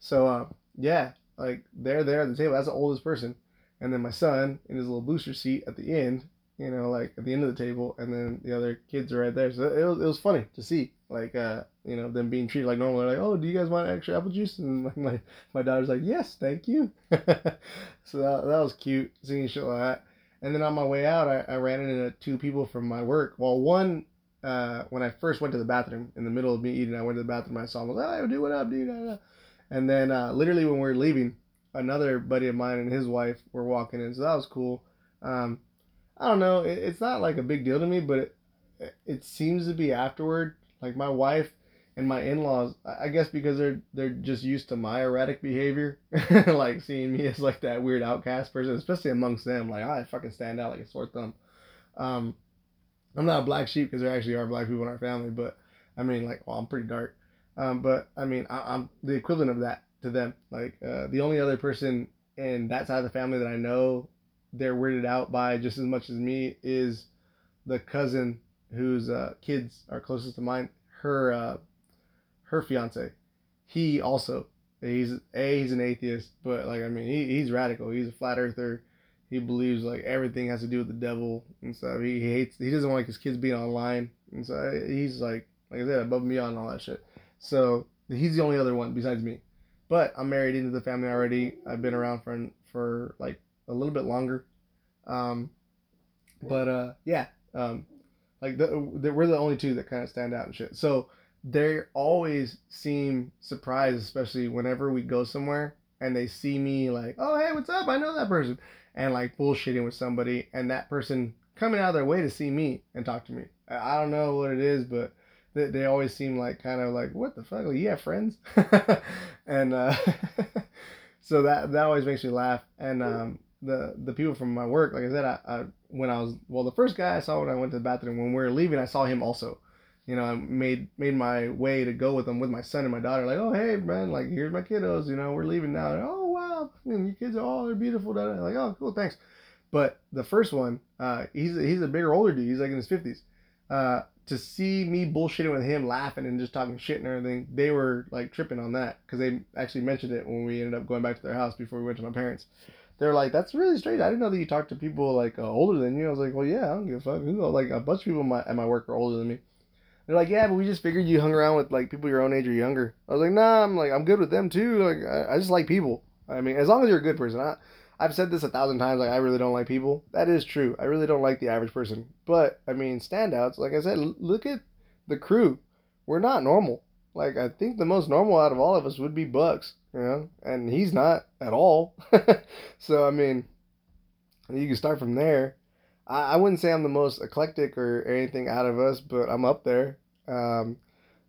So, uh, yeah, like, they're there at the table. That's the oldest person. And then my son in his little booster seat at the end, you know, like, at the end of the table. And then the other kids are right there. So it was, it was funny to see, like, uh, you know, them being treated like normal. They're like, oh, do you guys want extra apple juice? And like my, my daughter's like, yes, thank you. So that, that was cute, seeing shit like that. And then on my way out, I, I ran into two people from my work. Well, one, uh, when I first went to the bathroom, in the middle of me eating, I went to the bathroom, I saw him, I was like, oh, dude, what up, dude? Uh, and then uh, literally when we were leaving, another buddy of mine and his wife were walking in, so that was cool. Um, I don't know, it, it's not like a big deal to me, but it, it seems to be afterward. Like my wife and my in-laws, I guess because they're they're just used to my erratic behavior, like seeing me as like that weird outcast person, especially amongst them. Like, I fucking stand out like a sore thumb. Um, I'm not a black sheep, because there actually are black people in our family, but I mean, like, well, I'm pretty dark. Um, but I mean, I, I'm the equivalent of that to them. Like, uh, the only other person in that side of the family that I know they're weirded out by just as much as me is the cousin whose uh, kids are closest to mine. Her uh, her fiance, he also he's a he's an atheist, but like I mean, he he's radical. He's a flat earther. He believes like everything has to do with the devil and stuff. He hates. He doesn't like his kids being online, and so he's like like I said, above and beyond all that shit. So he's the only other one besides me. But I'm married into the family already. I've been around for for like a little bit longer. Um, but uh, yeah, um, like the, the, we're the only two that kind of stand out and shit. So they always seem surprised, especially whenever we go somewhere and they see me like, oh, hey, what's up? I know that person. And like bullshitting with somebody and that person coming out of their way to see me and talk to me. I don't know what it is, but they, they always seem like kind of like, what the fuck? Like, you have friends? and uh, so that that always makes me laugh. And um, the the people from my work, like I said, I, I when I was well, the first guy I saw when I went to the bathroom when we were leaving, I saw him also. You know, I made made my way to go with them with my son and my daughter. Like, oh hey man, like here's my kiddos. You know, we're leaving now. And, oh wow, I mean, your kids are all oh, they're beautiful. Like, oh cool, thanks. But the first one, uh, he's he's a bigger, older dude. He's like in his fifties. Uh, to see me bullshitting with him, laughing and just talking shit and everything, they were like tripping on that because they actually mentioned it when we ended up going back to their house before we went to my parents. They're like, that's really strange. I didn't know that you talked to people like uh, older than you. I was like, well, yeah, I don't give a fuck. You know, like a bunch of people at my, at my work are older than me. They're like, yeah, but we just figured you hung around with like people your own age or younger. I was like, nah, I'm like, I'm good with them too. Like, I, I just like people. I mean, as long as you're a good person. I, I've said this a thousand times, like, I really don't like people. That is true. I really don't like the average person. But, I mean, standouts, like I said, l- look at the crew. We're not normal. Like, I think the most normal out of all of us would be Bucks, you know? And he's not at all. So, I mean, you can start from there. I-, I wouldn't say I'm the most eclectic or anything out of us, but I'm up there. Um,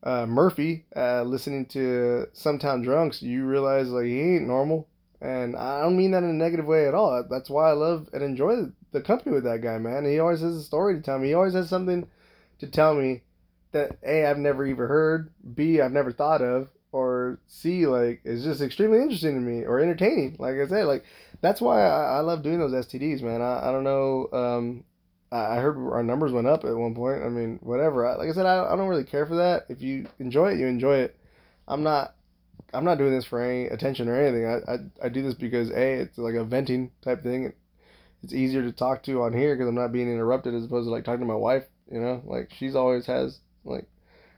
uh, Murphy, uh, listening to Sometown Drunks, you realize, like, he ain't normal. And I don't mean that in a negative way at all. That's why I love and enjoy the company with that guy, man. He always has a story to tell me. He always has something to tell me that, A, I've never even heard, B, I've never thought of, or C, like, is just extremely interesting to me or entertaining. Like I said, like, that's why I, I love doing those S T Ds, man. I, I don't know. Um, I, I heard our numbers went up at one point. I mean, whatever. I, like I said, I, I don't really care for that. If you enjoy it, you enjoy it. I'm not... I'm not doing this for any attention or anything. I, I I do this because, A, it's like a venting type thing. It's easier to talk to on here because I'm not being interrupted as opposed to, like, talking to my wife, you know? Like, she's always has, like,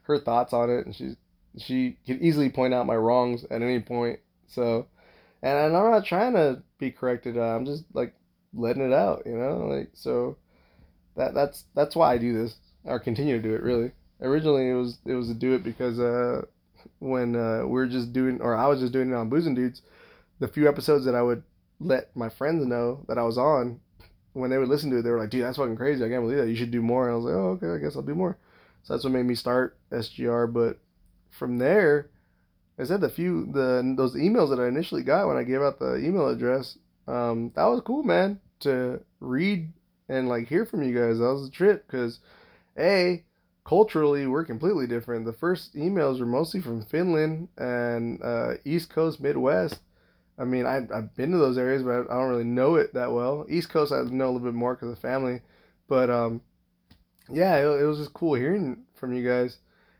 her thoughts on it, and she's, she can easily point out my wrongs at any point. So, and I'm not trying to be corrected. I'm just, like, letting it out, you know? Like, so that that's that's why I do this, or continue to do it, really. Originally, it was, it was to do it because... uh. When uh, we were just doing, or I was just doing it on Boozing Dudes, the few episodes that I would let my friends know that I was on, when they would listen to it, they were like, dude, that's fucking crazy. I can't believe that. You should do more. And I was like, oh, okay, I guess I'll do more. So that's what made me start S G R. But from there, I said the few, the those emails that I initially got when I gave out the email address, um, that was cool, man, to read and like hear from you guys. That was a trip because, A, culturally, we're completely different. The first emails were mostly from Finland and uh, East Coast, Midwest. I mean, I, I've been to those areas, but I don't really know it that well. East Coast, I know a little bit more because of family. But, um, yeah, it, it was just cool hearing from you guys.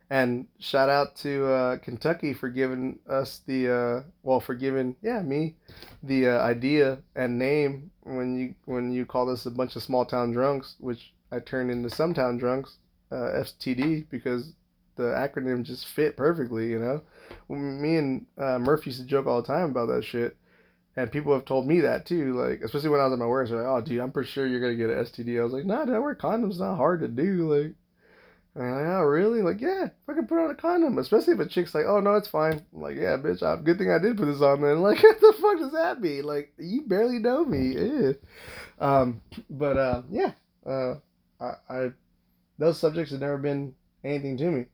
And shout out to uh, Kentucky for giving us the, uh, well, for giving, yeah, me, the uh, idea and name when you when you called us a bunch of small town drunks, which I turned into Sometown Drunks. Uh, F T D because the acronym just fit perfectly, you know. Me and uh, Murph used to joke all the time about that shit, and people have told me that too. Like, especially when I was at my work, they're like, "Oh, dude, I'm pretty sure you're gonna get an S T D." I was like, "Nah, dude, I wear condoms. Not hard to do." Like, and like, "Oh, really?" Like, "Yeah, fucking put on a condom." Especially if a chick's like, "Oh no, it's fine." I'm like, "Yeah, bitch, I, good thing I did put this on." Then like, what the fuck does that mean? Like, you barely know me. Ew. Um, but uh, yeah, uh, I. I Those subjects have never been anything to me.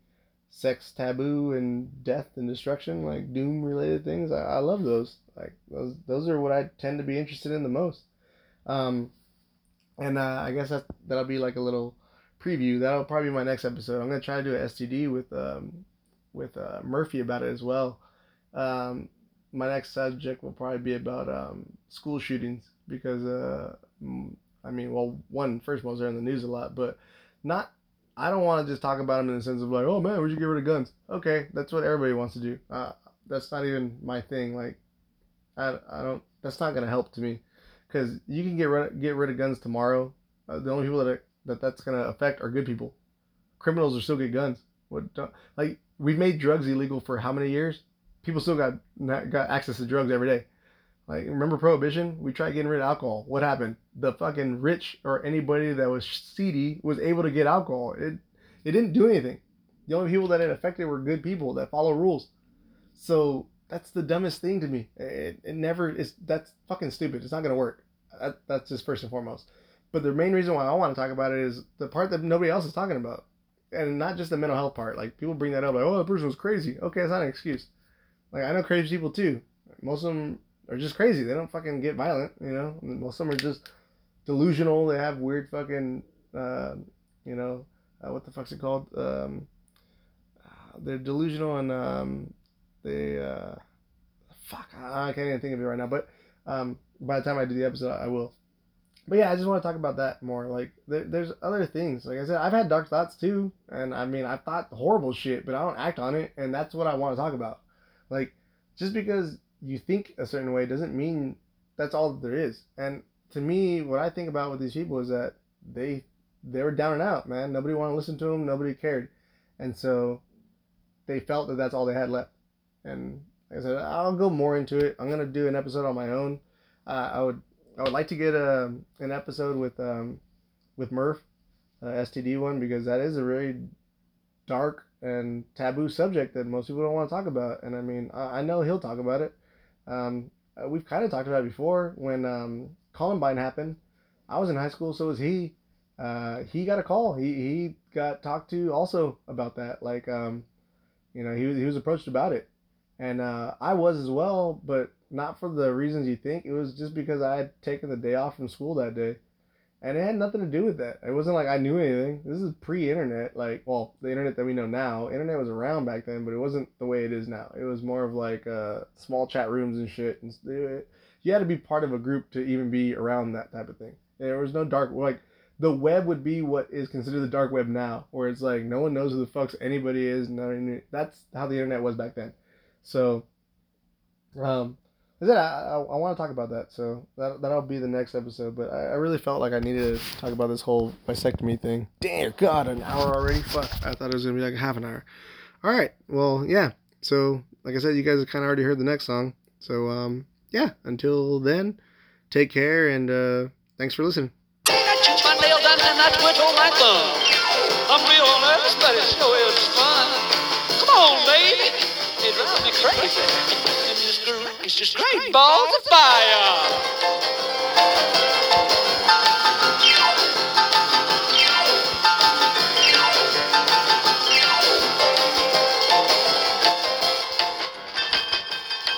Sex, taboo, and death and destruction, like doom-related things. I, I love those. Like those, those are what I tend to be interested in the most. Um, and uh, I guess that that'll be like a little preview. That'll probably be my next episode. I'm gonna try to do an S T D with um, with uh, Murphy about it as well. Um, my next subject will probably be about um, school shootings because uh, I mean, well, one first ones are in the news a lot, but not. I don't want to just talk about them in the sense of like, oh man, we should get rid of guns. Okay, that's what everybody wants to do. Uh, that's not even my thing. Like, I, I don't. That's not gonna help to me, because you can get rid get rid of guns tomorrow. Uh, the only people that are, that that's gonna affect are good people. Criminals are still get guns. What don't, like we've made drugs illegal for how many years? people still got got access to drugs every day. Like, remember Prohibition? We tried getting rid of alcohol. What happened? The fucking rich or anybody that was seedy was able to get alcohol. It it didn't do anything. The only people that it affected were good people that follow rules. So that's the dumbest thing to me. It, it never is. That's fucking stupid. It's not going to work. That, that's just first and foremost. But the main reason why I want to talk about it is the part that nobody else is talking about. And not just the mental health part. Like, people bring that up like, oh, that person was crazy. Okay, that's not an excuse. Like, I know crazy people too. Most of them are just crazy. They don't fucking get violent, you know. Most of them are just delusional. They have weird fucking, uh, you know, uh, what the fuck's it called? Um, they're delusional and um, they, uh, fuck, I can't even think of it right now. But um, by the time I do the episode, I will. But yeah, I just want to talk about that more. Like, there, there's other things. Like I said, I've had dark thoughts too. And I mean, I've thought horrible shit, but I don't act on it. And that's what I want to talk about. Like, just because you think a certain way doesn't mean that's all that there is. And to me, what I think about with these people is that they they were down and out, man. Nobody wanted to listen to them. Nobody cared. And so they felt that that's all they had left. And like I said, I'll go more into it. I'm going to do an episode on my own. Uh, I would I would like to get a, an episode with um, with Murph, uh, S T D one, because that is a really dark and taboo subject that most people don't want to talk about. And I mean, I, I know he'll talk about it. Um, we've kind of talked about it before. When um, Columbine happened, I was in high school, so was he. Uh, he got a call. He he got talked to also about that. Like, um, you know, he was, he was approached about it, and uh, I was as well, but not for the reasons you think. It was just because I had taken the day off from school that day, and it had nothing to do with that. It wasn't like I knew anything. This is pre-internet. Like, well, the internet that we know now. Internet was around back then, but it wasn't the way it is now. It was more of like uh, small chat rooms and shit. And you had to be part of a group to even be around that type of thing. And there was no dark, like, the web would be what is considered the dark web now, where it's like no one knows who the fuck's anybody is. None, that's how the internet was back then. So, um, I, I, I want to talk about that, so that, that'll be the next episode, but I, I really felt like I needed to talk about this whole vasectomy thing. Damn, God, an hour already? Fuck, I thought it was going to be like half an hour. All right, well, yeah, so like I said, you guys have kind of already heard the next song, so um, yeah, until then, take care, and uh, thanks for listening. Come on, baby, it drives me crazy. It's just great balls of fire!